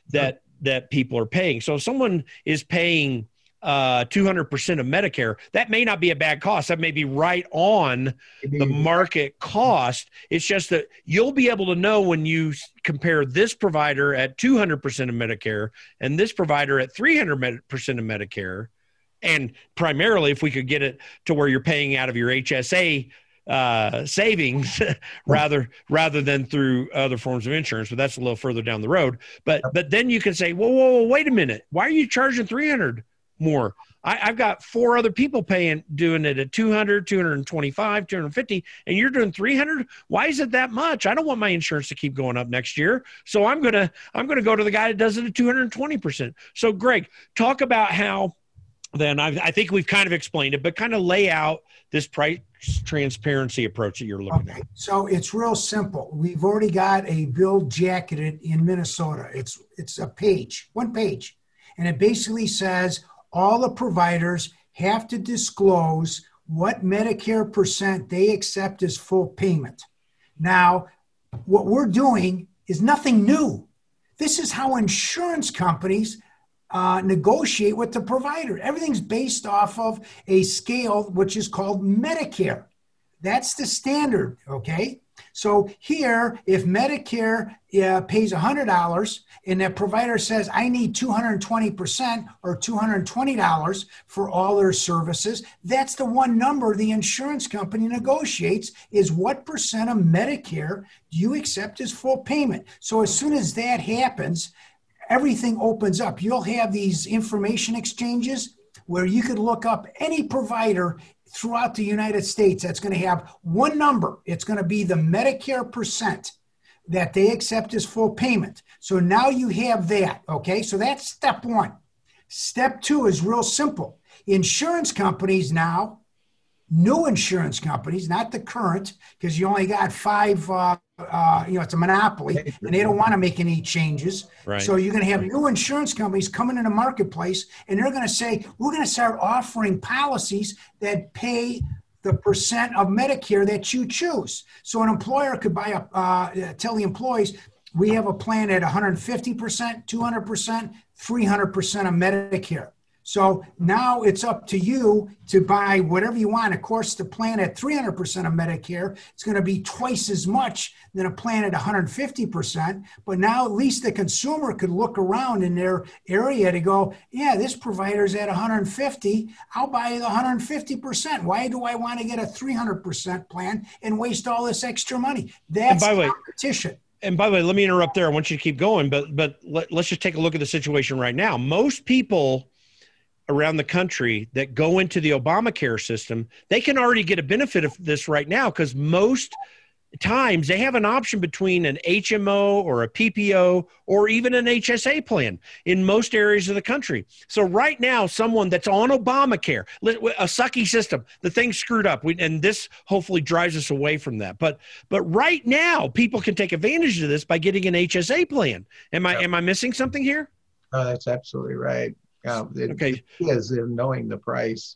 that, yep. that people are paying. So if someone is paying Uh, two hundred percent of Medicare, that may not be a bad cost. That may be right on the market cost. It's just that you'll be able to know when you compare this provider at two hundred percent of Medicare and this provider at three hundred percent of Medicare. And primarily, if we could get it to where you're paying out of your H S A uh, savings rather, rather than through other forms of insurance, but that's a little further down the road. But, but then you can say, whoa, whoa, whoa, wait a minute. Why are you charging three hundred more? I, I've got four other people paying, doing it at two hundred, two twenty-five, two fifty, and you're doing three hundred. Why is it that much? I don't want my insurance to keep going up next year. So I'm going to, I'm going to go to the guy that does it at two hundred twenty percent. So Greg, talk about how then I, I think we've kind of explained it, but kind of lay out this price transparency approach that you're looking okay. at. So it's real simple. We've already got a bill jacketed in Minnesota. It's, it's a page, one page. And it basically says, all the providers have to disclose what Medicare percent they accept as full payment. Now, what we're doing is nothing new. This is how insurance companies uh, negotiate with the provider. Everything's based off of a scale, which is called Medicare. That's the standard, okay? So here, if Medicare uh, pays one hundred dollars and that provider says, I need two hundred twenty percent or two hundred twenty dollars for all their services, that's the one number the insurance company negotiates, is what percent of Medicare do you accept as full payment? So as soon as that happens, everything opens up. You'll have these information exchanges where you could look up any provider throughout the United States that's going to have one number. It's going to be the Medicare percent that they accept as full payment. So now you have that, okay? So that's step one. Step two is real simple. Insurance companies now, new insurance companies, not the current, because you only got five, uh, uh, you know, it's a monopoly, and they don't want to make any changes. Right. So you're going to have new insurance companies coming in the marketplace, and they're going to say, we're going to start offering policies that pay the percent of Medicare that you choose. So an employer could buy a, uh, tell the employees, we have a plan at one hundred fifty percent, two hundred percent, three hundred percent of Medicare. So now it's up to you to buy whatever you want. Of course, the plan at three hundred percent of Medicare, it's going to be twice as much than a plan at one hundred fifty percent. But now at least the consumer could look around in their area to go, yeah, this provider's at one hundred fifty. I'll buy the one hundred fifty percent. Why do I want to get a three hundred percent plan and waste all this extra money? That's competition. Way- And by the way, let me interrupt there. I want you to keep going, but, but let, let's just take a look at the situation right now. Most people around the country that go into the Obamacare system, they can already get a benefit of this right now because most times they have an option between an H M O or a P P O or even an H S A plan in most areas of the country. So right now, someone that's on Obamacare, a sucky system, the thing screwed up, we, and this hopefully drives us away from that. But but right now, people can take advantage of this by getting an H S A plan. Am I, yeah. am I missing something here? Oh, that's absolutely right. Um, it okay. is in knowing the price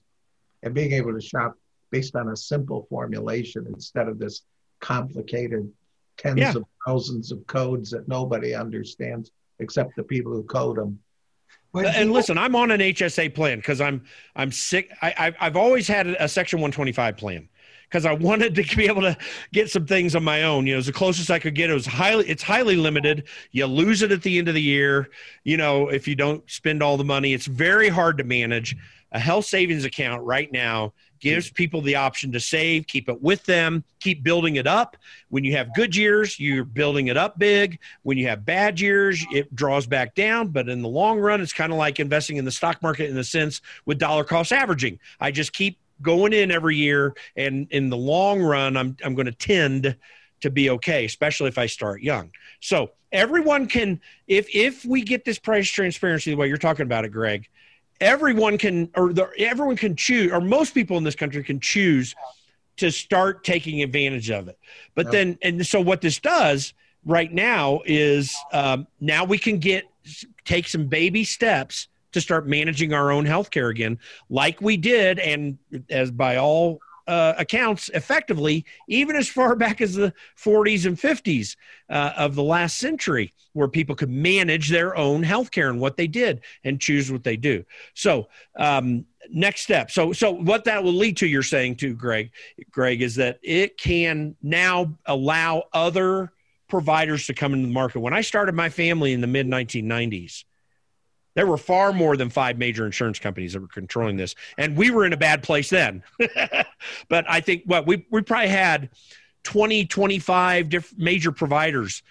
and being able to shop based on a simple formulation instead of this complicated tens yeah. of thousands of codes that nobody understands except the people who code them. But, uh, and know, listen, I'm on an H S A plan because I'm I'm sick. I, I've, I've always had a Section one twenty-five plan because I wanted to be able to get some things on my own. You know, it was the closest I could get. It was highly, it's highly limited. You lose it at the end of the year. You know, if you don't spend all the money, it's very hard to manage. a health savings account right now gives people the option to save, keep it with them, keep building it up. When you have good years, you're building it up big. When you have bad years, it draws back down. But in the long run, it's kind of like investing in the stock market in a sense with dollar cost averaging. I just keep going in every year. And in the long run, I'm, I'm going to tend to be okay, especially if I start young. So everyone can, if, if we get this price transparency the way you're talking about it, Greg, everyone can, or the, everyone can choose, or most people in this country can choose to start taking advantage of it. But yep. then, and so what this does right now is um, now we can get, take some baby steps to start managing our own healthcare again, like we did. And as by all Uh, accounts effectively, even as far back as the forties and fifties uh, of the last century, where people could manage their own healthcare and what they did and choose what they do. So um, next step. So, so what that will lead to, you're saying too, Greg, Greg, is that it can now allow other providers to come into the market. When I started my family in the mid nineteen nineties, there were far more than five major insurance companies that were controlling this. And we were in a bad place then. But I think what we, we probably had twenty, twenty-five diff- major providers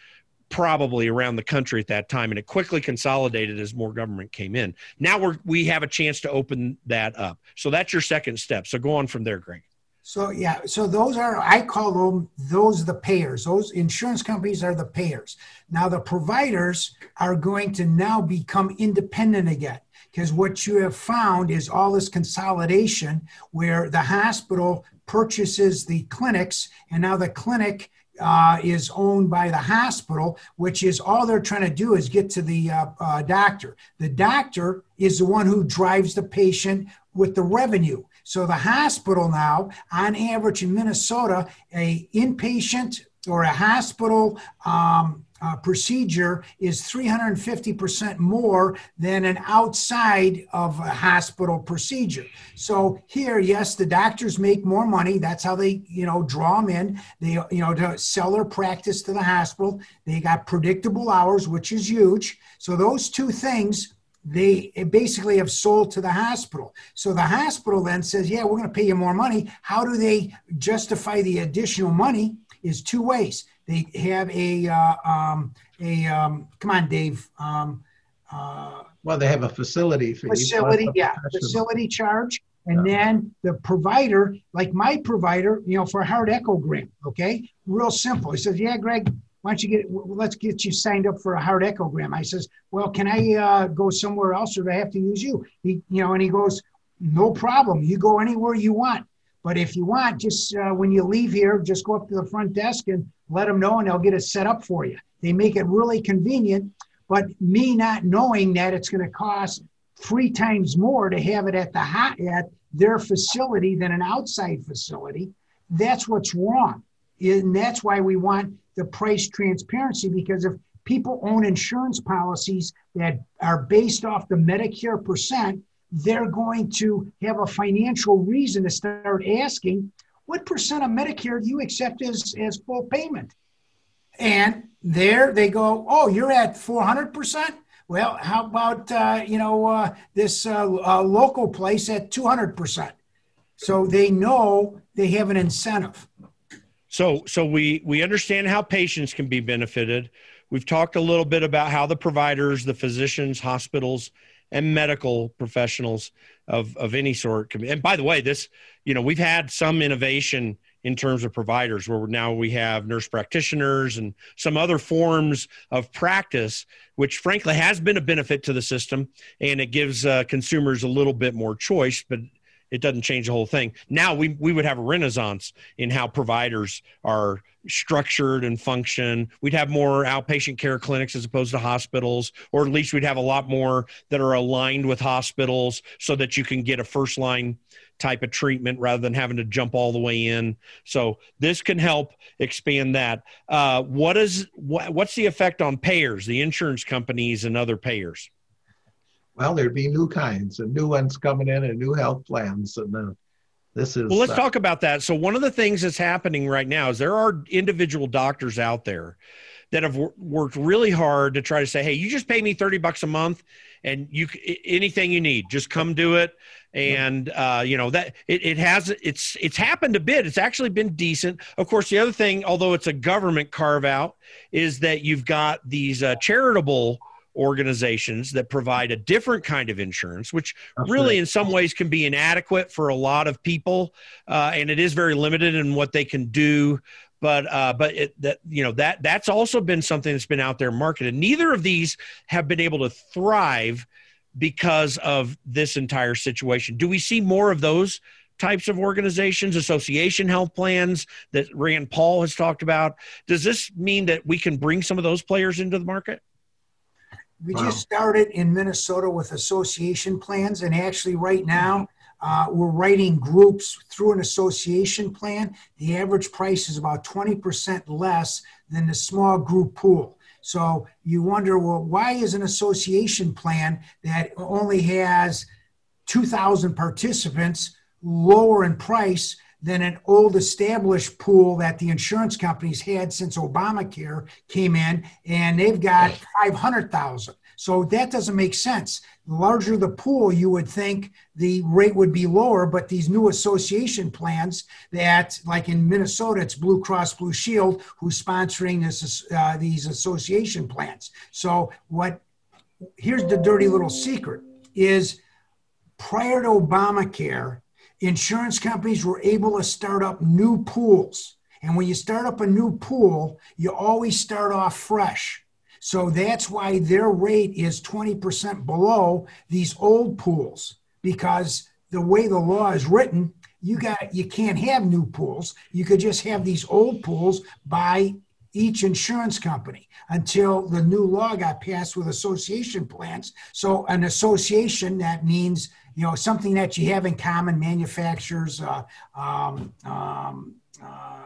probably around the country at that time. And it quickly consolidated as more government came in. Now we're, we have a chance to open that up. So that's your second step. So go on from there, Greg. So, yeah, so those are, I call them, those the payers. Those insurance companies are the payers. Now, the providers are going to now become independent again, because what you have found is all this consolidation where the hospital purchases the clinics, and now the clinic uh, is owned by the hospital, which is all they're trying to do is get to the uh, uh, doctor. The doctor is the one who drives the patient with the revenue. So the hospital now, on average in Minnesota, a inpatient or a hospital um, uh, procedure is three hundred fifty percent more than an outside of a hospital procedure. So here, yes, the doctors make more money. That's how they, you know, draw them in. They, you know, to sell their practice to the hospital. They got predictable hours, which is huge. So those two things, they basically have sold to the hospital. So the hospital then says, yeah, we're going to pay you more money. How do they justify the additional money? Is two ways. They have a, uh, um, a um, come on, Dave. Um, uh, well, they have a facility fee. Facility, yeah, facility charge. And yeah. then the provider, like my provider, you know, for a heart echogram, okay? Real simple. He says, yeah, Greg, why don't you get, let's get you signed up for a heart echogram. I says, well, can I uh, go somewhere else, or do I have to use you? He, you know, and he goes, no problem. You go anywhere you want. But if you want, just uh, when you leave here, just go up to the front desk and let them know, and they'll get it set up for you. They make it really convenient. But me not knowing that it's going to cost three times more to have it at the hot, at their facility than an outside facility, that's what's wrong. And that's why we want the price transparency, because if people own insurance policies that are based off the Medicare percent, they're going to have a financial reason to start asking, what percent of Medicare do you accept as, as full payment? And there they go, oh, you're at four hundred percent? Well, how about, uh, you know, uh, this uh, uh, local place at two hundred percent? So they know they have an incentive. So so we, we understand how patients can be benefited. We've talked a little bit about how the providers, the physicians, hospitals, and medical professionals of, of any sort can be. And by the way, this, you know, we've had some innovation in terms of providers, where now we have nurse practitioners and some other forms of practice, which frankly has been a benefit to the system, and it gives uh, consumers a little bit more choice, but it doesn't change the whole thing. Now we we would have a renaissance in how providers are structured and function. We'd have more outpatient care clinics as opposed to hospitals, or at least we'd have a lot more that are aligned with hospitals, so that you can get a first line type of treatment rather than having to jump all the way in. So this can help expand that. Uh, what is what, what's the effect on payers, the insurance companies and other payers? Well, there'd be new kinds and new ones coming in, and new health plans. And uh, this is. Well, let's uh, talk about that. So one of the things that's happening right now is there are individual doctors out there that have wor- worked really hard to try to say, hey, you just pay me thirty bucks a month and you anything you need, just come do it. And, uh, you know, that it, it has, it's, it's happened a bit. It's actually been decent. Of course, the other thing, although it's a government carve out, is that you've got these uh, charitable organizations that provide a different kind of insurance, which really in some ways can be inadequate for a lot of people. Uh, and it is very limited in what they can do. But, uh, but it, that, you know, that that's also been something that's been out there marketed. Neither of these have been able to thrive because of this entire situation. Do we see more of those types of organizations, association health plans that Rand Paul has talked about? Does this mean that we can bring some of those players into the market? We wow. just started in Minnesota with association plans, and actually right now uh, we're writing groups through an association plan. The average price is about twenty percent less than the small group pool. So you wonder, well, why is an association plan that only has two thousand participants lower in price than an old established pool that the insurance companies had since Obamacare came in, and they've got five hundred thousand. So that doesn't make sense. The larger the pool, you would think the rate would be lower, but these new association plans that, like in Minnesota, it's Blue Cross Blue Shield who's sponsoring this, uh, these association plans. So what? Here's the dirty little secret is prior to Obamacare, insurance companies were able to start up new pools. And when you start up a new pool, you always start off fresh. So that's why their rate is twenty percent below these old pools, because the way the law is written, you got you can't have new pools. You could just have these old pools by each insurance company until the new law got passed with association plans. So an association, that means, you know, something that you have in common, manufacturers, uh, um, um, uh,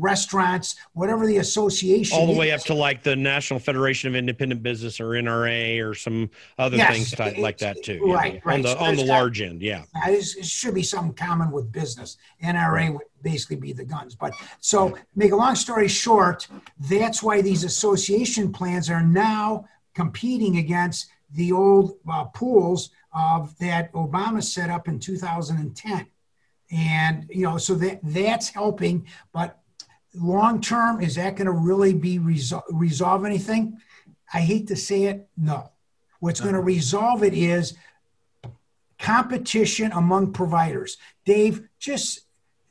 restaurants, whatever the association all the is. Way up to like the National Federation of Independent Business or N R A or some other yes, things type, like that too. Right, yeah. right. On the, so on the large got, end, yeah. It should be something common with business. N R A would basically be the guns. But so make a long story short, that's why these association plans are now competing against the old uh, pools of that Obama set up in two thousand ten. And, you know, so that that's helping, but long-term, is that going to really be resol- resolve anything? I hate to say it, no. What's no. going to resolve it is competition among providers. Dave, just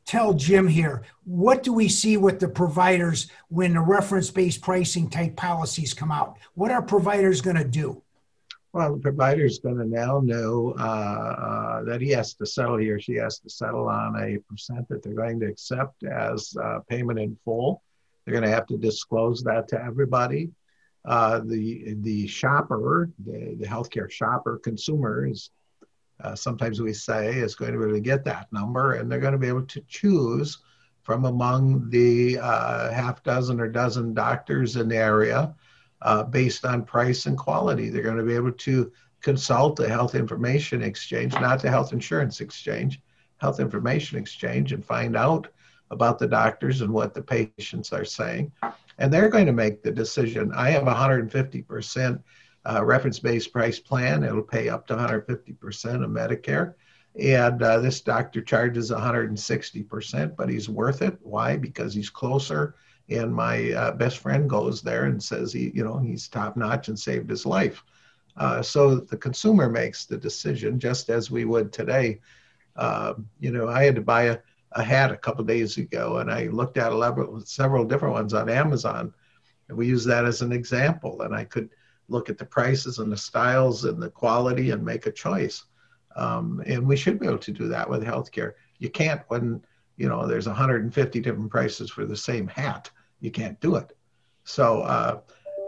tell Jim here, what do we see with the providers when the reference-based pricing type policies come out? What are providers going to do? Well, the provider's going to now know uh, uh, that he has to settle, he or she has to settle on a percent that they're going to accept as uh, payment in full. They're going to have to disclose that to everybody. Uh, the the shopper, the, the healthcare shopper, consumer is uh, sometimes we say is going to be able to get that number, and they're going to be able to choose from among the uh, half dozen or dozen doctors in the area. Uh, based on price and quality. They're going to be able to consult the Health Information Exchange, not the Health Insurance Exchange, Health Information Exchange, and find out about the doctors and what the patients are saying. And they're going to make the decision. I have a one hundred fifty percent uh, reference-based price plan. It'll pay up to one hundred fifty percent of Medicare. And uh, this doctor charges one hundred sixty percent, but he's worth it. Why? Because he's closer. And my uh, best friend goes there and says, he, you know, he's top notch and saved his life. Uh, so the consumer makes the decision just as we would today. Uh, you know, I had to buy a, a hat a couple days ago, and I looked at eleven, several different ones on Amazon. And we use that as an example. And I could look at the prices and the styles and the quality and make a choice. Um, and we should be able to do that with healthcare. You can't when, you know, there's one hundred fifty different prices for the same hat. You can't do it. So uh,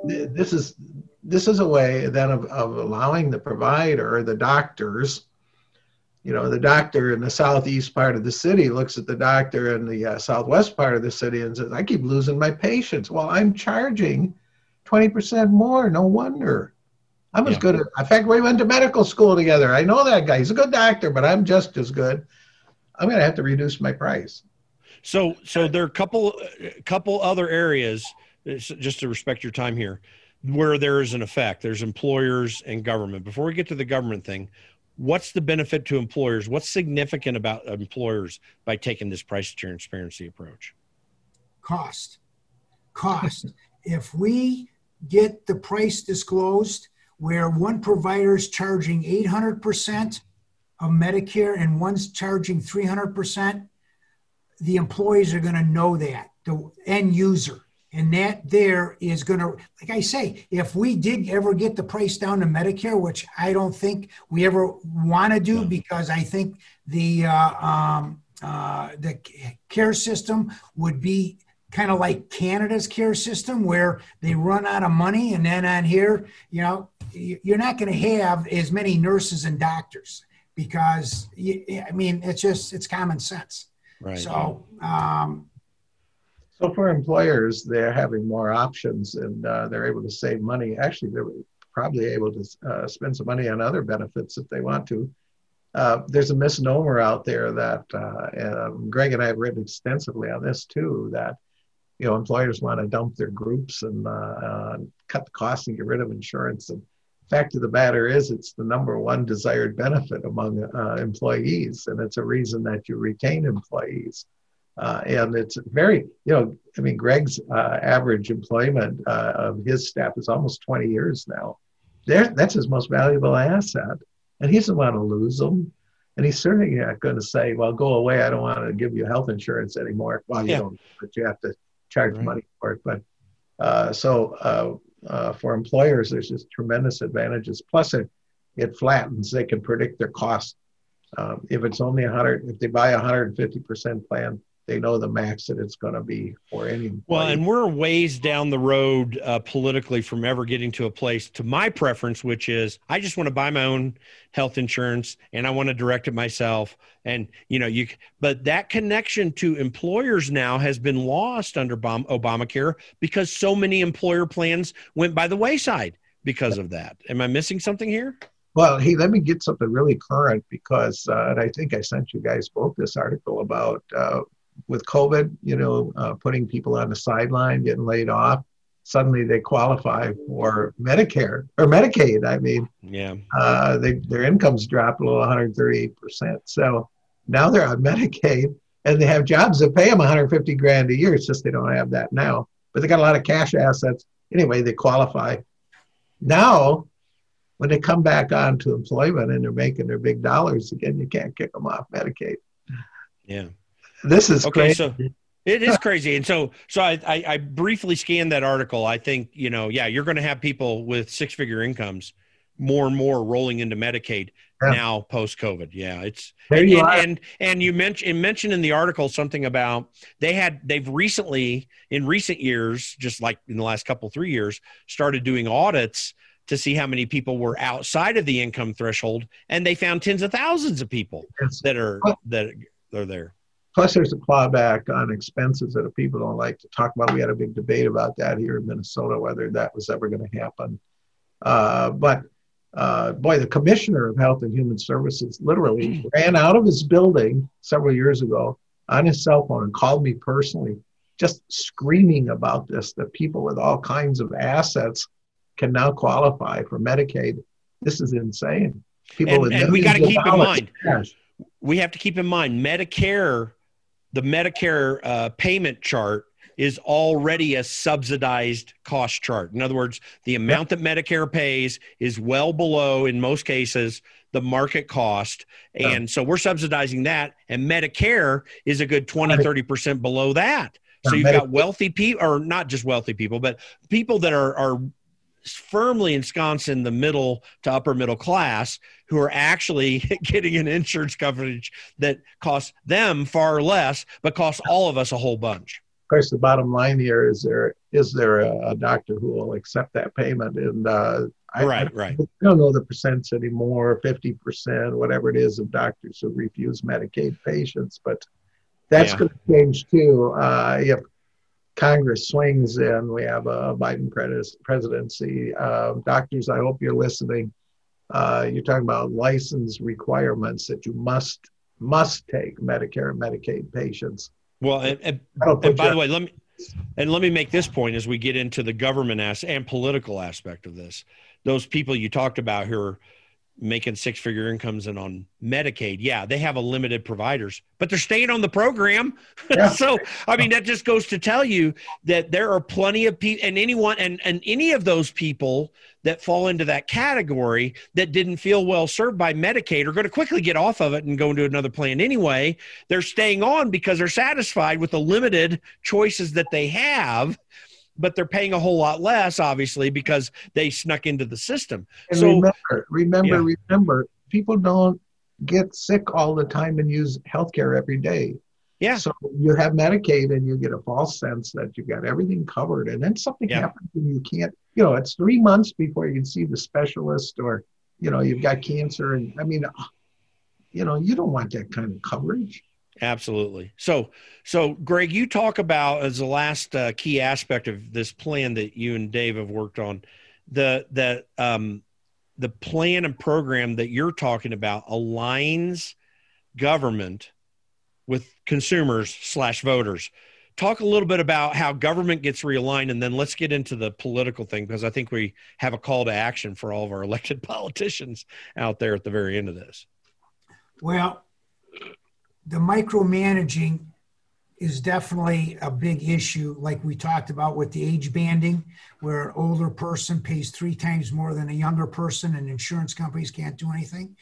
th- this is this is a way then of, of allowing the provider, the doctors, you know, the doctor in the southeast part of the city looks at the doctor in the uh, southwest part of the city and says, I keep losing my patients. Well, I'm charging twenty percent more. No wonder. I'm as yeah. good. At, in fact, we went to medical school together. I know that guy. He's a good doctor, but I'm just as good. I'm going to have to reduce my price. So, so there are a couple, couple other areas just to respect your time here, where there is an effect, there's employers and government. Before we get to the government thing, what's the benefit to employers? What's significant about employers by taking this price transparency approach? Cost. Cost. If we get the price disclosed where one provider is charging eight hundred percent of Medicare and one's charging three hundred percent, the employees are going to know that, the end user. And that there is going to, like I say, if we did ever get the price down to Medicare, which I don't think we ever want to do, because I think the uh, um, uh, the care system would be kind of like Canada's care system, where they run out of money, and then on here, you know, you're not going to have as many nurses and doctors, because, I mean, it's just, it's common sense. Right. So. Um, So for employers, they're having more options, and uh, they're able to save money. Actually, they're probably able to uh, spend some money on other benefits if they want to. Uh, there's a misnomer out there that uh, um, Greg and I have written extensively on this too, that you know employers want to dump their groups and uh, uh, cut the costs and get rid of insurance. And fact of the matter is, it's the number one desired benefit among uh, employees, and it's a reason that you retain employees. Uh, and it's very, you know, I mean, Greg's uh, average employment uh, of his staff is almost twenty years now. They're, that's his most valuable asset. And he doesn't want to lose them. And he's certainly not going to say, well, go away. I don't want to give you health insurance anymore. Well, you yeah. don't, but you have to charge right. money for it. But uh, so uh, uh, for employers, there's just tremendous advantages. Plus, it, it flattens. They can predict their costs. Um, if it's only one hundred, if they buy a one hundred fifty percent plan, they know the max that it's going to be for any employee. Well, and we're ways down the road uh, politically from ever getting to a place, to my preference, which is I just want to buy my own health insurance and I want to direct it myself. And, you know, you, but that connection to employers now has been lost under Obam- Obamacare because so many employer plans went by the wayside because of that. Am I missing something here? Well, hey, let me get something really current, because uh, and I think I sent you guys both this article about uh, with COVID, you know, uh, putting people on the sideline, getting laid off, suddenly they qualify for Medicare or Medicaid. I mean, yeah, uh, they, their incomes dropped below one hundred thirty-eight percent. So now they're on Medicaid and they have jobs that pay them one hundred fifty grand a year. It's just they don't have that now, but they got a lot of cash assets. Anyway, they qualify. Now, when they come back on to employment and they're making their big dollars again, you can't kick them off Medicaid. Yeah. This is okay. Crazy. So it is crazy. And so, so I, I, I briefly scanned that article. I think, you know, yeah, you're going to have people with six figure incomes more and more rolling into Medicaid yeah. now post COVID. Yeah. It's, there and, you and, and, and you mentioned, mentioned in the article something about they had, they've recently in recent years, just like in the last couple, three years, started doing audits to see how many people were outside of the income threshold. And they found tens of thousands of people yes. that are, that are there. Plus, there's a clawback on expenses that people don't like to talk about. We had a big debate about that here in Minnesota, whether that was ever going to happen. Uh, but, uh, boy, the Commissioner of Health and Human Services literally ran out of his building several years ago on his cell phone and called me personally, just screaming about this, that people with all kinds of assets can now qualify for Medicaid. This is insane. People and, with and we got to keep in mind, cash. we have to keep in mind, Medicare... The Medicare uh, payment chart is already a subsidized cost chart. In other words, the amount that Medicare pays is well below, in most cases, the market cost. And yeah. so we're subsidizing that. And Medicare is a good twenty, thirty percent below that. So you've got wealthy people, or not just wealthy people, but people that are, are firmly ensconced in the middle to upper middle class, who are actually getting an insurance coverage that costs them far less, but costs all of us a whole bunch. Of course, the bottom line here is there is there a, a doctor who will accept that payment? And uh, I, right, I, right. I don't know the percents anymore, fifty percent, whatever it is, of doctors who refuse Medicaid patients. But that's yeah. going to change too. Uh, if Congress swings in, we have a Biden presidency. Uh, doctors, I hope you're listening. Uh, you're talking about license requirements that you must must take Medicare and Medicaid patients. Well, and, and, and by the way, let me And let me make this point as we get into the government as- and political aspect of this. Those people you talked about who are making six-figure incomes and on Medicaid, yeah, they have a limited providers, but they're staying on the program. Yeah. So, I mean, that just goes to tell you that there are plenty of people, and anyone, and, and any of those people that fall into that category that didn't feel well served by Medicaid are going to quickly get off of it and go into another plan anyway. They're staying on because they're satisfied with the limited choices that they have, but they're paying a whole lot less, obviously, because they snuck into the system. And so remember, remember, yeah. remember, people don't get sick all the time and use healthcare every day. Yeah. So you have Medicaid and you get a false sense that you've got everything covered, and then something yeah. happens and you can't, you know, it's three months before you can see the specialist, or, you know, you've got cancer. And I mean, you know, you don't want that kind of coverage. Absolutely. So, so Greg, you talk about as the last uh, key aspect of this plan that you and Dave have worked on, the the um, the plan and program that you're talking about aligns government with consumers slash voters. Talk a little bit about how government gets realigned, and then let's get into the political thing, because I think we have a call to action for all of our elected politicians out there at the very end of this. Well, the micromanaging is definitely a big issue, like we talked about with the age banding, where an older person pays three times more than a younger person and insurance companies can't do anything.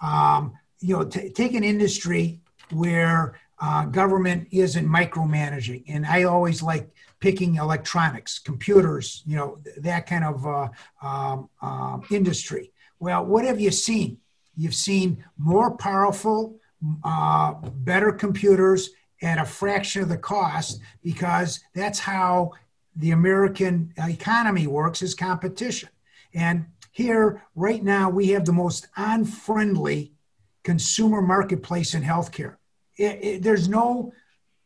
Um, you know, t- take an industry where uh, government isn't micromanaging. And I always like picking electronics, computers, you know, th- that kind of uh, um, uh, industry. Well, what have you seen? You've seen more powerful Uh, better computers at a fraction of the cost, because that's how the American economy works, is competition. And here, right now, we have the most unfriendly consumer marketplace in healthcare. It, it, there's no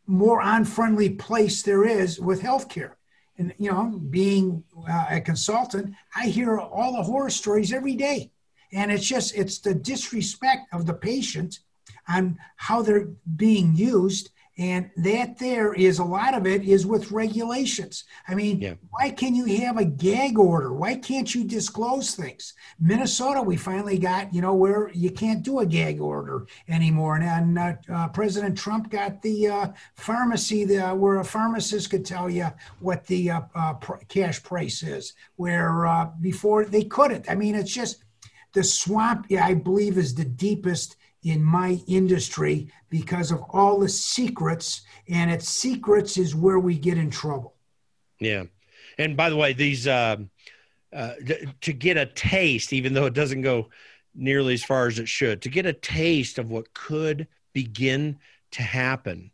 more unfriendly place there is with healthcare. And, you know, being uh, a consultant, I hear all the horror stories every day. And it's just, it's the disrespect of the patient on how they're being used, and that there is a lot of it is with regulations. I mean, yeah. why can you have a gag order? Why can't you disclose things? Minnesota, we finally got, you know, where you can't do a gag order anymore. And, and uh, uh, President Trump got the uh, pharmacy the, where a pharmacist could tell you what the uh, uh, pr- cash price is, where uh, before they couldn't. I mean, it's just the swamp, I believe, is the deepest in my industry because of all the secrets, and it's secrets is where we get in trouble. Yeah. And by the way, these, uh, uh, th- to get a taste, even though it doesn't go nearly as far as it should, to get a taste of what could begin to happen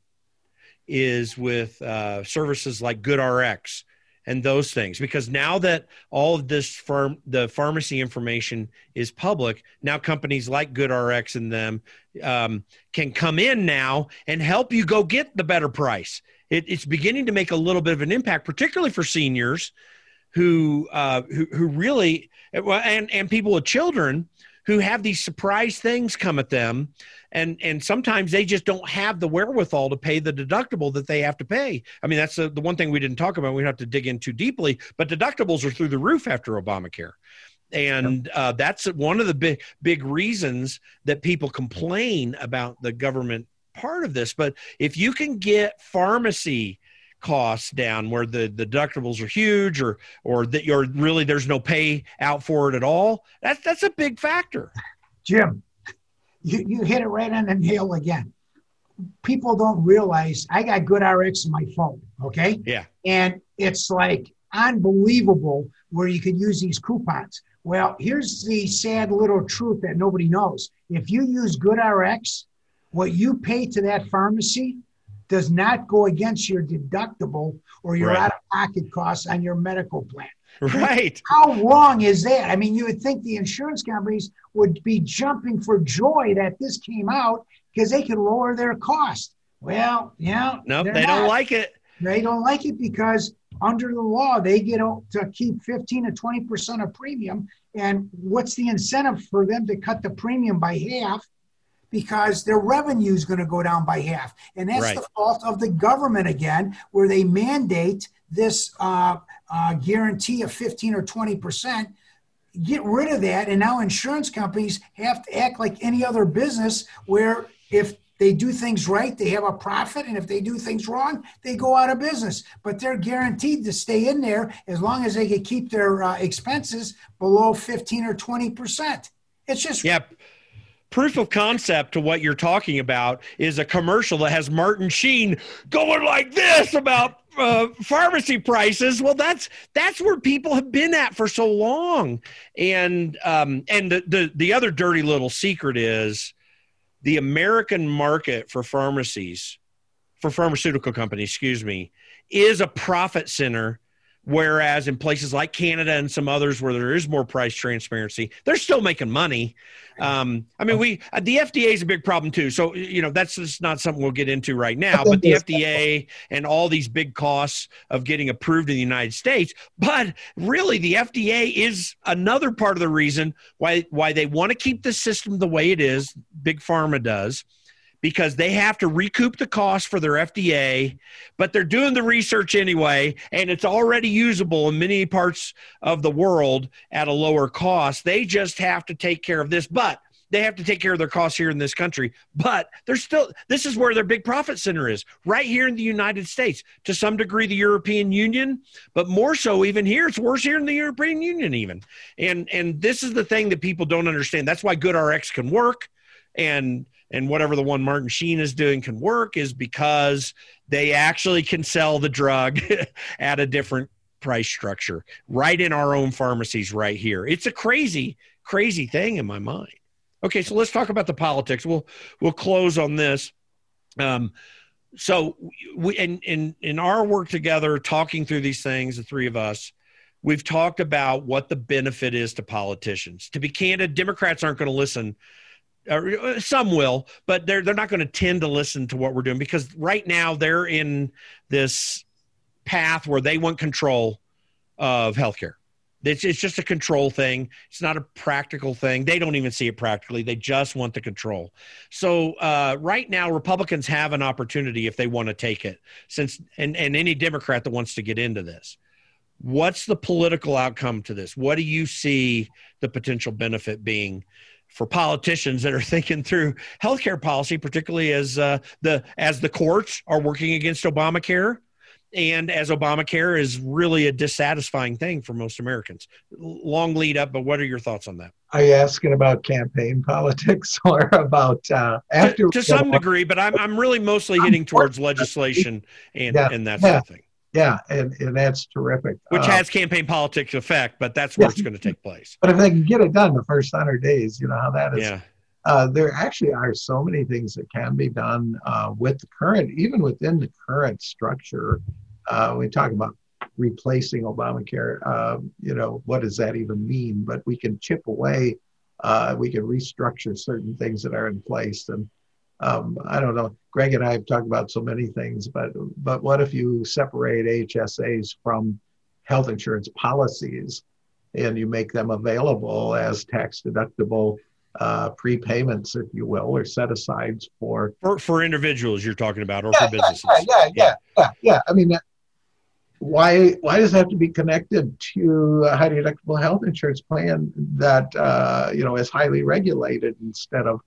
is with uh, services like GoodRx and those things, because now that all of this firm, the pharmacy information is public, now companies like GoodRx and them um, can come in now and help you go get the better price. It, it's beginning to make a little bit of an impact, particularly for seniors who uh, who, who really, and, and people with children who have these surprise things come at them. And and sometimes they just don't have the wherewithal to pay the deductible that they have to pay. I mean, that's the, the one thing we didn't talk about. We don't have to dig in too deeply, but deductibles are through the roof after Obamacare. And uh, that's one of the big, big reasons that people complain about the government part of this. But if you can get pharmacy costs down where the, the deductibles are huge, or or that you're really, there's no pay out for it at all, that's that's a big factor. Jim, you, you hit it right on the nail again. People don't realize I got GoodRx in my phone, okay? Yeah. And it's like unbelievable where you can use these coupons. Well, here's the sad little truth that nobody knows. If you use GoodRx, what you pay to that pharmacy does not go against your deductible or your right. out-of-pocket costs on your medical plan. Right. How wrong is that? I mean, you would think the insurance companies would be jumping for joy that this came out because they could lower their cost. Well, yeah. Nope, they not. don't like it. They don't like it because under the law, they get to keep fifteen to twenty percent of premium. And what's the incentive for them to cut the premium by half? Because their revenue is going to go down by half. And that's right. the fault of the government again, where they mandate this uh, uh, guarantee of fifteen or twenty percent, get rid of that. And now insurance companies have to act like any other business where if they do things right, they have a profit. And if they do things wrong, they go out of business. But they're guaranteed to stay in there as long as they can keep their uh, expenses below fifteen or twenty percent. It's just... Yep. Proof of concept to what you're talking about is a commercial that has Martin Sheen going like this about uh, pharmacy prices. Well, that's that's where people have been at for so long. And um, and the, the, the other dirty little secret is the American market for pharmacies, for pharmaceutical companies, excuse me, is a profit center. Whereas in places like Canada and some others where there is more price transparency, they're still making money. Um, I mean, we the F D A is a big problem too. So, you know, that's just not something we'll get into right now, but the F D A and all these big costs of getting approved in the United States. But really, the F D A is another part of the reason why, why they want to keep the system the way it is, Big Pharma does, because they have to recoup the cost for their F D A, but they're doing the research anyway, and it's already usable in many parts of the world at a lower cost. They just have to take care of this, but they have to take care of their costs here in this country. But they're still, this is where their big profit center is, right here in the United States, to some degree the European Union, but more so even here. It's worse here in the European Union even. And, and this is the thing that people don't understand. That's why GoodRx can work, and and whatever the one Martin Sheen is doing can work, is because they actually can sell the drug at a different price structure right in our own pharmacies right here. It's a crazy, crazy thing in my mind. Okay, so let's talk about the politics. We'll we'll close on this. Um, so we, in, in, in our work together, talking through these things, the three of us, we've talked about what the benefit is to politicians. To be candid, Democrats aren't going to listen. Uh, some will, but they're, they're not going to tend to listen to what we're doing, because right now they're in this path where they want control of healthcare. It's, it's just a control thing. It's not a practical thing. They don't even see it practically. They just want the control. So uh, right now, Republicans have an opportunity if they want to take it, since and, and any Democrat that wants to get into this. What's the political outcome to this? What do you see the potential benefit being for politicians that are thinking through healthcare policy, particularly as uh, the as the courts are working against Obamacare, and as Obamacare is really a dissatisfying thing for most Americans? Long lead up, but what are your thoughts on that? Are you asking about campaign politics or about uh, after? To, to some degree, but I'm I'm really mostly hitting towards legislation and yeah, and that yeah, sort of thing. Yeah, and, and that's terrific. Which uh, has campaign politics effect, but that's where yeah. it's going to take place. But if they can get it done the first one hundred days, you know how that is. Yeah. Uh, there actually are so many things that can be done uh, with the current, even within the current structure. Uh, we talk about replacing Obamacare. Uh, you know, what does that even mean? But we can chip away. Uh, we can restructure certain things that are in place. And Um, I don't know, Greg and I have talked about so many things, but but what if you separate H S As from health insurance policies and you make them available as tax-deductible uh, prepayments, if you will, or set-asides for... for... For individuals you're talking about, or yeah, for businesses. Yeah, yeah, yeah, yeah, yeah. yeah. I mean, why, why does it have to be connected to a high-deductible health insurance plan that, uh, you know, is highly regulated, instead of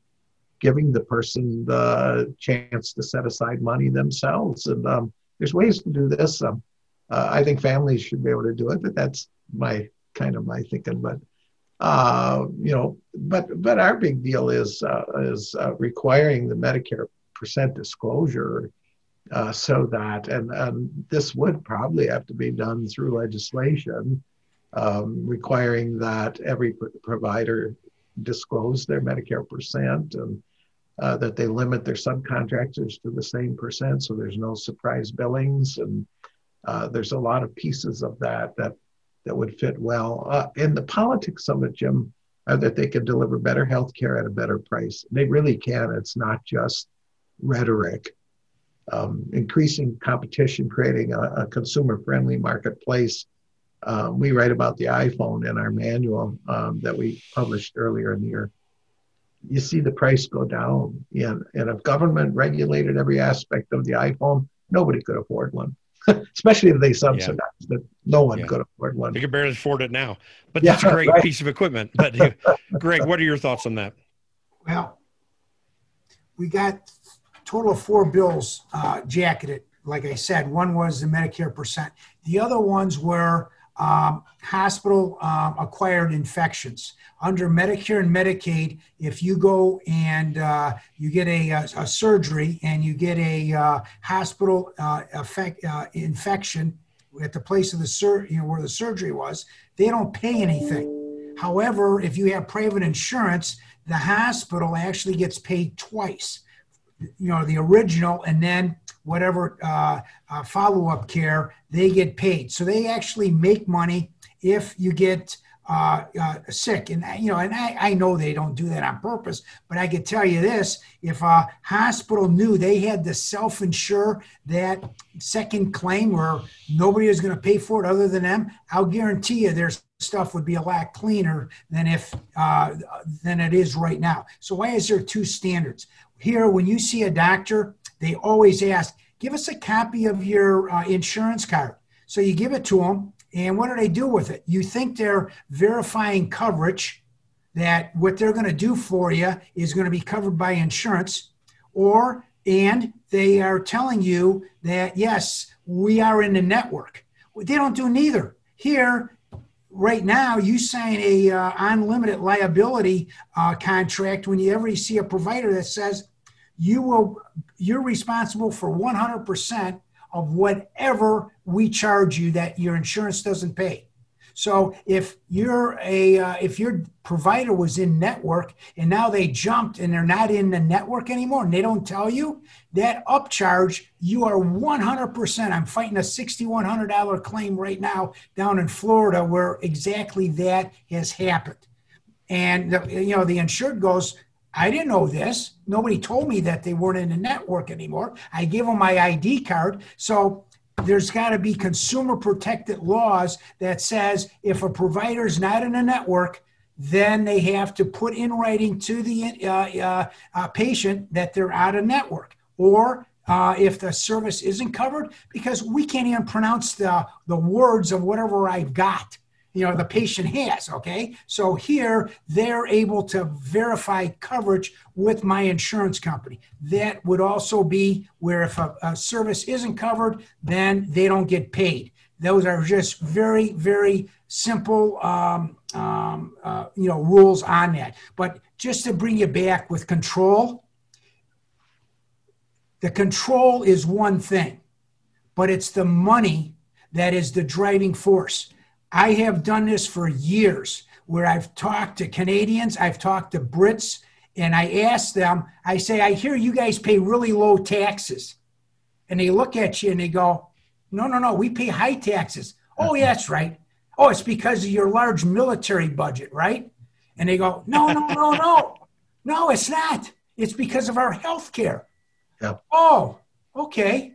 giving the person the chance to set aside money themselves? And um, there's ways to do this. Um, uh, I think families should be able to do it, but that's my kind of my thinking. But uh, you know, but but our big deal is uh, is uh, requiring the Medicare percent disclosure, uh, so that and, and this would probably have to be done through legislation, um, requiring that every pr- provider disclose their Medicare percent, and uh, that they limit their subcontractors to the same percent, so there's no surprise billings. And uh, there's a lot of pieces of that that that would fit well. Uh, and the politics of it, Jim, are that they can deliver better health care at a better price. They really can. It's not just rhetoric. Um, increasing competition, creating a, a consumer-friendly marketplace. Um, we write about the iPhone in our manual um, that we published earlier in the year. You see the price go down. And, and if government regulated every aspect of the iPhone, nobody could afford one. especially if they subsidize yeah. that no one yeah. could afford one. They can barely afford it now, but yeah, that's a great right? piece of equipment. But Greg, what are your thoughts on that? Well, we got a total of four bills uh, jacketed. Like I said, one was the Medicare percent. The other ones were um, hospital uh, acquired infections. Under Medicare and Medicaid, if you go and uh, you get a, a, a surgery and you get a uh, hospital uh, effect, uh, infection at the place of the sur- you know, where the surgery was, they don't pay anything. However, if you have private insurance, the hospital actually gets paid twice. You know, the original and then whatever uh, uh, follow-up care, they get paid. So they actually make money if you get uh, uh, sick. And, you know, and I, I know they don't do that on purpose, but I could tell you this, if a hospital knew they had to self-insure that second claim where nobody is going to pay for it other than them, I'll guarantee you there's stuff would be a lot cleaner than if uh, than it is right now. So why is there two standards? Here, when you see a doctor, they always ask, give us a copy of your uh, insurance card. So you give it to them, and what do they do with it? You think they're verifying coverage, that what they're going to do for you is going to be covered by insurance, or and they are telling you that, yes, we are in the network. They don't do neither. Here, right now, you sign a uh, unlimited liability uh, contract when you ever see a provider that says you will, you're responsible for one hundred percent of whatever we charge you that your insurance doesn't pay. So if you're a uh, if your provider was in network and now they jumped and they're not in the network anymore and they don't tell you that upcharge, you are one hundred percent. I'm fighting a six thousand one hundred dollars claim right now down in Florida where exactly that has happened. And the, you know, the insured goes, I didn't know this. Nobody told me that they weren't in the network anymore. I gave them my I D card. So there's got to be consumer protected laws that says if a provider is not in a network, then they have to put in writing to the uh, uh, uh, patient that they're out of network. Or uh, if the service isn't covered, because we can't even pronounce the, the words of whatever I've got, you know, the patient has, okay? So here, they're able to verify coverage with my insurance company. That would also be where if a, a service isn't covered, then they don't get paid. Those are just very, very simple, um, um, uh, you know, rules on that. But just to bring you back with control, the control is one thing, but it's the money that is the driving force. I have done this for years where I've talked to Canadians, I've talked to Brits, and I ask them, I say, I hear you guys pay really low taxes. And they look at you and they go, no, no, no, we pay high taxes. Oh, yeah, that's right. Oh, it's because of your large military budget, right? And they go, no, no, no, no. No, it's not. It's because of our health care. Yep. Oh, okay.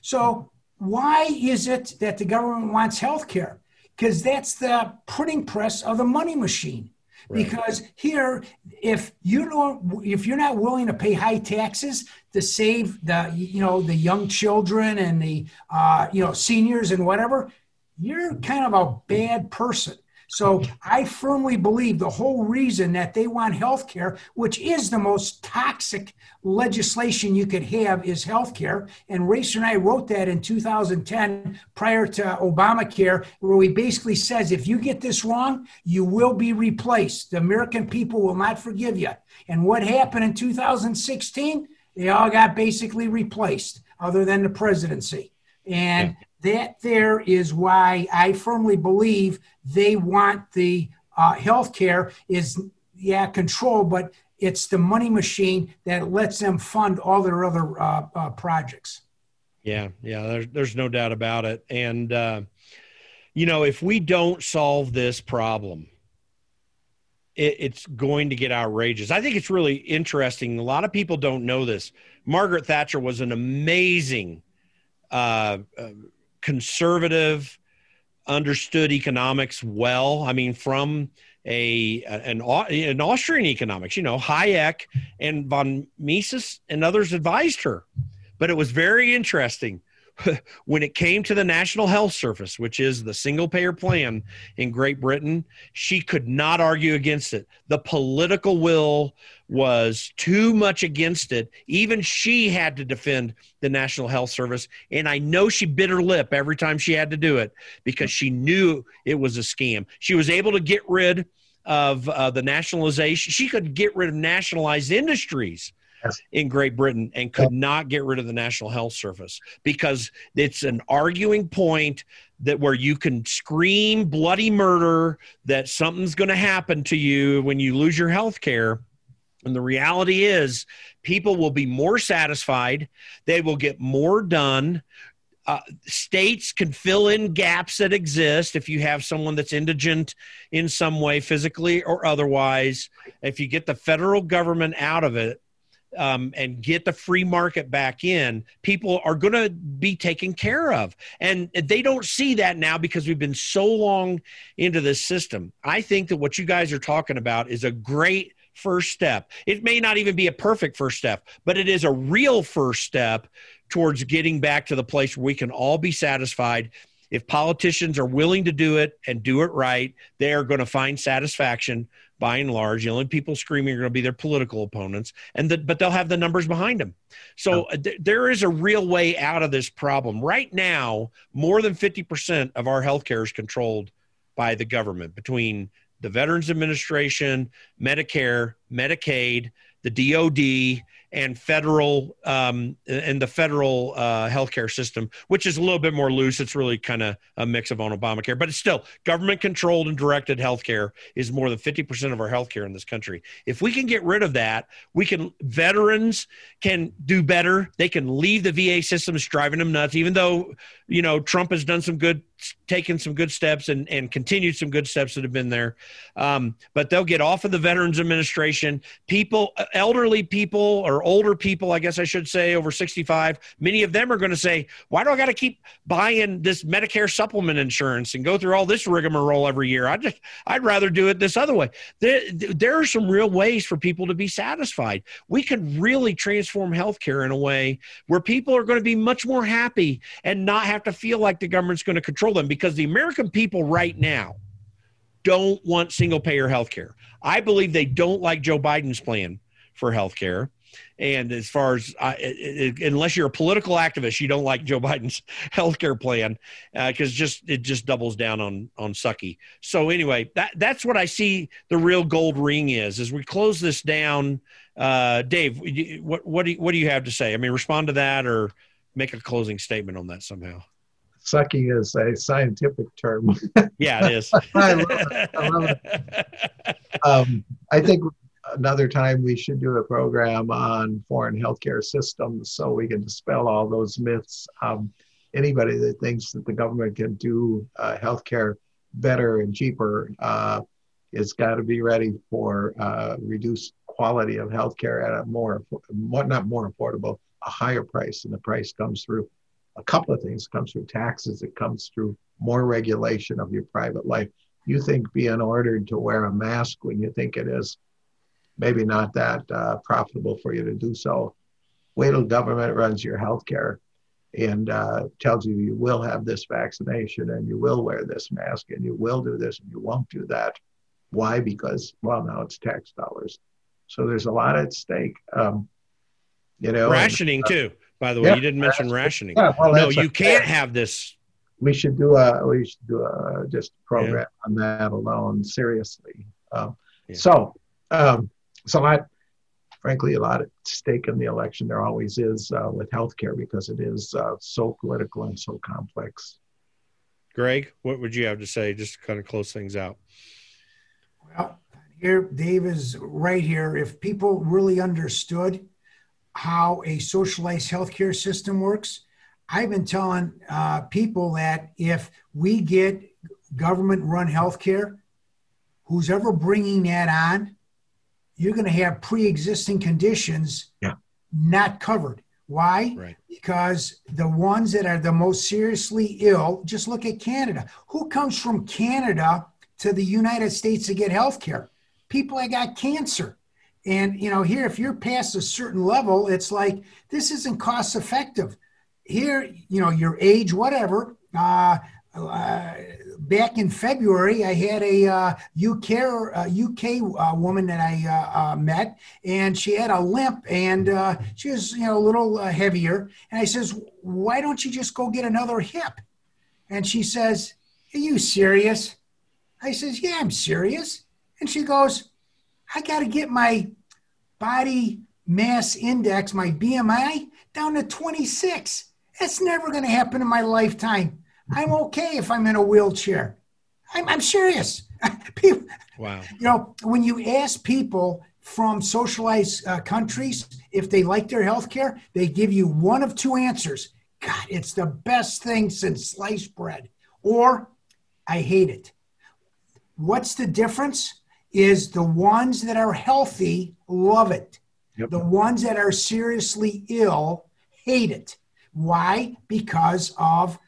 So why is it that the government wants health care? Because that's the printing press of the money machine. Right. Because here, if you don't, if you're not willing to pay high taxes to save the, you know, the young children and the, uh, you know, seniors and whatever, you're kind of a bad person. So I firmly believe the whole reason that they want health care, which is the most toxic legislation you could have, is health care. And Racer and I wrote that in two thousand ten prior to Obamacare, where we basically says, if you get this wrong, you will be replaced. The American people will not forgive you. And what happened in two thousand sixteen? They all got basically replaced, other than the presidency. And that there is why I firmly believe they want the uh, health care is, yeah, control, but it's the money machine that lets them fund all their other uh, uh, projects. Yeah, yeah, there's, there's no doubt about it. And, uh, you know, if we don't solve this problem, it, it's going to get outrageous. I think it's really interesting. A lot of people don't know this. Margaret Thatcher was an amazing uh, uh conservative, understood economics well. I mean, from a an, an Austrian economics, you know, Hayek and von Mises and others advised her. But it was very interesting when it came to the National Health Service, which is the single payer plan in Great Britain, she could not argue against it. The political will was too much against it. Even she had to defend the National Health Service. And I know she bit her lip every time she had to do it because she knew it was a scam. She was able to get rid of uh, the nationalization. She could get rid of nationalized industries in Great Britain and could not get rid of the National Health Service because it's an arguing point that where you can scream bloody murder that something's going to happen to you when you lose your health care. And the reality is people will be more satisfied. They will get more done. Uh, states can fill in gaps that exist if you have someone that's indigent in some way, physically or otherwise. If you get the federal government out of it, Um, and get the free market back in, people are going to be taken care of. And they don't see that now because we've been so long into this system. I think that what you guys are talking about is a great first step. It may not even be a perfect first step, but it is a real first step towards getting back to the place where we can all be satisfied. If politicians are willing to do it and do it right, they are going to find satisfaction by and large. The only people screaming are going to be their political opponents, and the, but they'll have the numbers behind them. So oh. th- there is a real way out of this problem. Right now, more than fifty percent of our healthcare is controlled by the government, between the Veterans Administration, Medicare, Medicaid, the D O D, and federal um, and the federal uh, healthcare system, which is a little bit more loose. It's really kind of a mix of on Obamacare, but it's still government-controlled and directed healthcare is more than fifty percent of our healthcare in this country. If we can get rid of that, we can. Veterans can do better. They can leave the V A system. It's driving them nuts. Even though you know Trump has done some good, taken some good steps, and and continued some good steps that have been there, um, but they'll get off of the Veterans Administration. People, elderly people, or older people, I guess I should say, over sixty-five, many of them are going to say, why do I got to keep buying this Medicare supplement insurance and go through all this rigmarole every year? I just, I'd rather do it this other way. There, there are some real ways for people to be satisfied. We could really transform healthcare in a way where people are going to be much more happy and not have to feel like the government's going to control them, because the American people right now don't want single-payer healthcare. I believe they don't like Joe Biden's plan for healthcare. And as far as, I, it, it, unless you're a political activist, you don't like Joe Biden's healthcare plan because uh, just it just doubles down on on sucky. So anyway, that that's what I see the real gold ring is. As we close this down, uh, Dave, what what do you, what do you have to say? I mean, respond to that or make a closing statement on that somehow. Sucky is a scientific term. Yeah, it is. I love it. I love it. Um, I think. Another time we should do a program on foreign healthcare systems so we can dispel all those myths. Um, anybody that thinks that the government can do uh, healthcare better and cheaper uh, has got to be ready for uh, reduced quality of healthcare at a more, more, not more affordable, a higher price. And the price comes through a couple of things. It comes through taxes. It comes through more regulation of your private life. You think being ordered to wear a mask when you think it is maybe not that uh, profitable for you to do so. Wait till government runs your healthcare and uh, tells you you will have this vaccination and you will wear this mask and you will do this and you won't do that. Why? Because, well, now it's tax dollars. So there's a lot at stake. Um, you know, Rationing and, uh, too, by the way. Yeah, you didn't mention rationing. Yeah, well, no, you a, can't have this. We should do a, we should do a just program yeah. on that alone, seriously. Um, yeah. So, um, It's a lot, frankly, a lot at stake in the election. There always is uh, with healthcare because it is uh, so political and so complex. Greg, what would you have to say just to kind of close things out? Well, here, Dave is right here. If people really understood how a socialized healthcare system works, I've been telling uh, people that if we get government-run healthcare, who's ever bringing that on, you're going to have pre-existing conditions yeah. not covered. Why? Right. Because the ones that are the most seriously ill, just look at Canada. Who comes from Canada to the United States to get health care? People that got cancer. And, you know, here, if you're past a certain level, it's like, this isn't cost effective. here, you know, your age, whatever. Uh, uh, back in February, I had a uh, U K uh, U K uh, woman that I uh, uh, met, and she had a limp, and uh, she was, you know, a little uh, heavier. And I says, "Why don't you just go get another hip?" And she says, "Are you serious?" I says, "Yeah, I'm serious." And she goes, "I got to get my body mass index, my B M I, down to twenty-six. That's never going to happen in my lifetime. I'm okay if I'm in a wheelchair." I'm, I'm serious. People, wow. You know, when you ask people from socialized uh, countries if they like their health care, they give you one of two answers. God, it's the best thing since sliced bread. Or, I hate it. What's the difference? Is the ones that are healthy love it. Yep. The ones that are seriously ill hate it. Why? Because of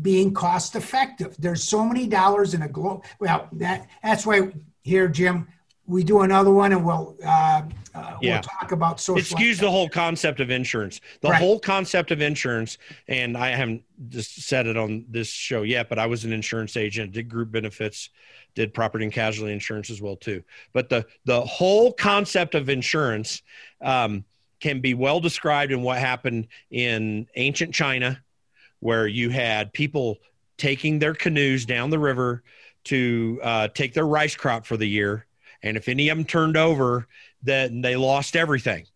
being cost effective. There's so many dollars in a globe. Well, that that's why here, Jim, we do another one and we'll, uh, uh, yeah. we'll talk about social. It skews the whole concept of insurance. The right. whole concept of insurance, and I haven't just said it on this show yet, but I was an insurance agent, did group benefits, did property and casualty insurance as well too. But the the whole concept of insurance um, can be well described in what happened in ancient China, where you had people taking their canoes down the river to uh, take their rice crop for the year. And if any of them turned over, then they lost everything.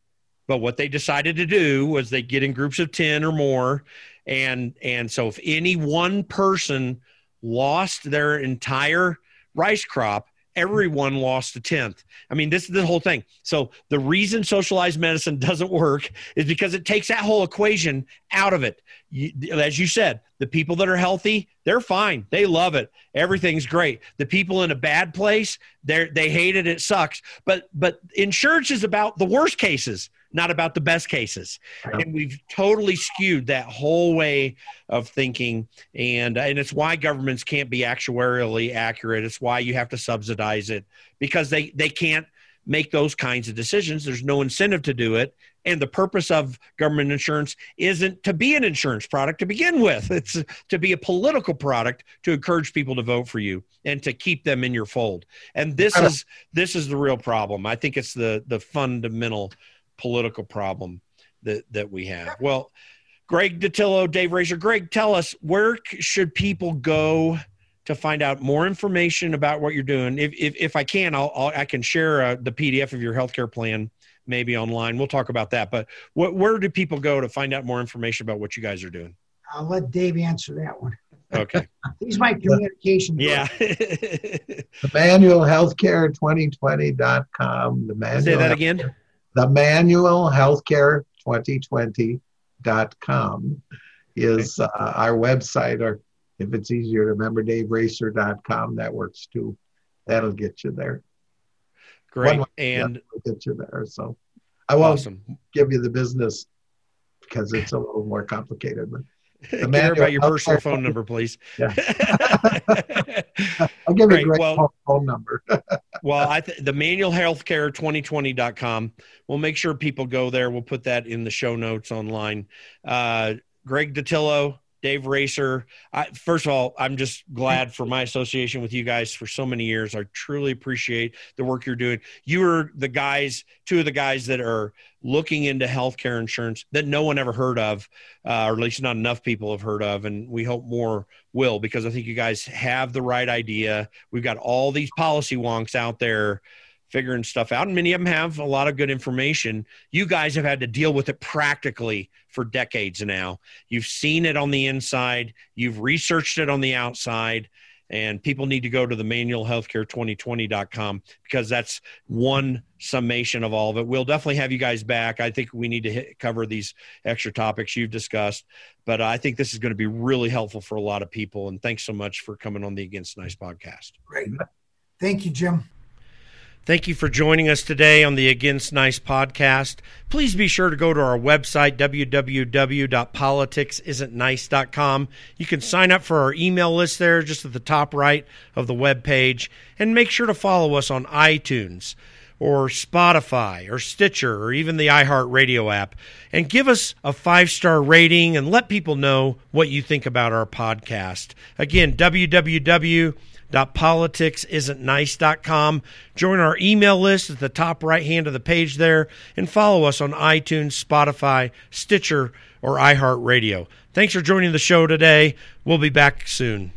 But what they decided to do was they get in groups of ten or more. And, and so if any one person lost their entire rice crop, everyone lost a tenth. I mean, this is the whole thing. So the reason socialized medicine doesn't work is because it takes that whole equation out of it. You, as you said, the people that are healthy, they're fine. They love it. Everything's great. The people in a bad place, they they hate it. It sucks. But but insurance is about the worst cases, not about the best cases. And we've totally skewed that whole way of thinking. And, and it's why governments can't be actuarially accurate. It's why you have to subsidize it, because they, they can't make those kinds of decisions. There's no incentive to do it. And the purpose of government insurance isn't to be an insurance product to begin with. It's to be a political product to encourage people to vote for you and to keep them in your fold. And this is, this is the real problem. I think it's the, the fundamental political problem that, that we have. Well, Greg Dattilo, Dave Racer. Greg, tell us, where should people go to find out more information about what you're doing? If if, if I can, I'll, I'll I can share uh, the P D F of your healthcare plan maybe online. We'll talk about that. But what, where do people go to find out more information about what you guys are doing? I'll let Dave answer that one. Okay. He's my communication. Yeah. The manual healthcare twenty twenty dot com. The manual. Say that again. The manual healthcare twenty twenty dot com is uh, our website, or if it's easier to remember, dave racer dot com. That works too. That'll get you there. Great. One and that'll get you there. So I won't awesome. give you the business because it's a little more complicated. But the care about your personal phone number, please. Yeah. I'll give you a great well, phone number. well, I th- the manual healthcare twenty twenty dot com. We'll make sure people go there. We'll put that in the show notes online. Uh, Greg Dattilo, Dave Racer. I, first of all, I'm just glad for my association with you guys for so many years. I truly appreciate the work you're doing. You are the guys, two of the guys that are looking into healthcare insurance that no one ever heard of, uh, or at least not enough people have heard of. And we hope more will, because I think you guys have the right idea. We've got all these policy wonks out there figuring stuff out, and many of them have a lot of good information. You guys have had to deal with it practically for decades now. You've seen it on the inside. You've researched it on the outside, and people need to go to the manual healthcare twenty twenty dot com, because that's one summation of all of it. We'll definitely have you guys back. I think we need to hit, cover these extra topics you've discussed, but I think this is going to be really helpful for a lot of people. And thanks so much for coming on the Against Nice podcast. Great. Thank you, Jim. Thank you for joining us today on the Against Nice podcast. Please be sure to go to our website, w w w dot politics isn't nice dot com. You can sign up for our email list there, just at the top right of the webpage, and make sure to follow us on iTunes. or Spotify or Stitcher or even the iHeartRadio app, and give us a five-star rating and let people know what you think about our podcast. Again, w w w dot politics isn't nice dot com. Join our email list at the top right hand of the page there, and follow us on iTunes, Spotify, Stitcher, or iHeartRadio. Thanks for joining the show today. We'll be back soon.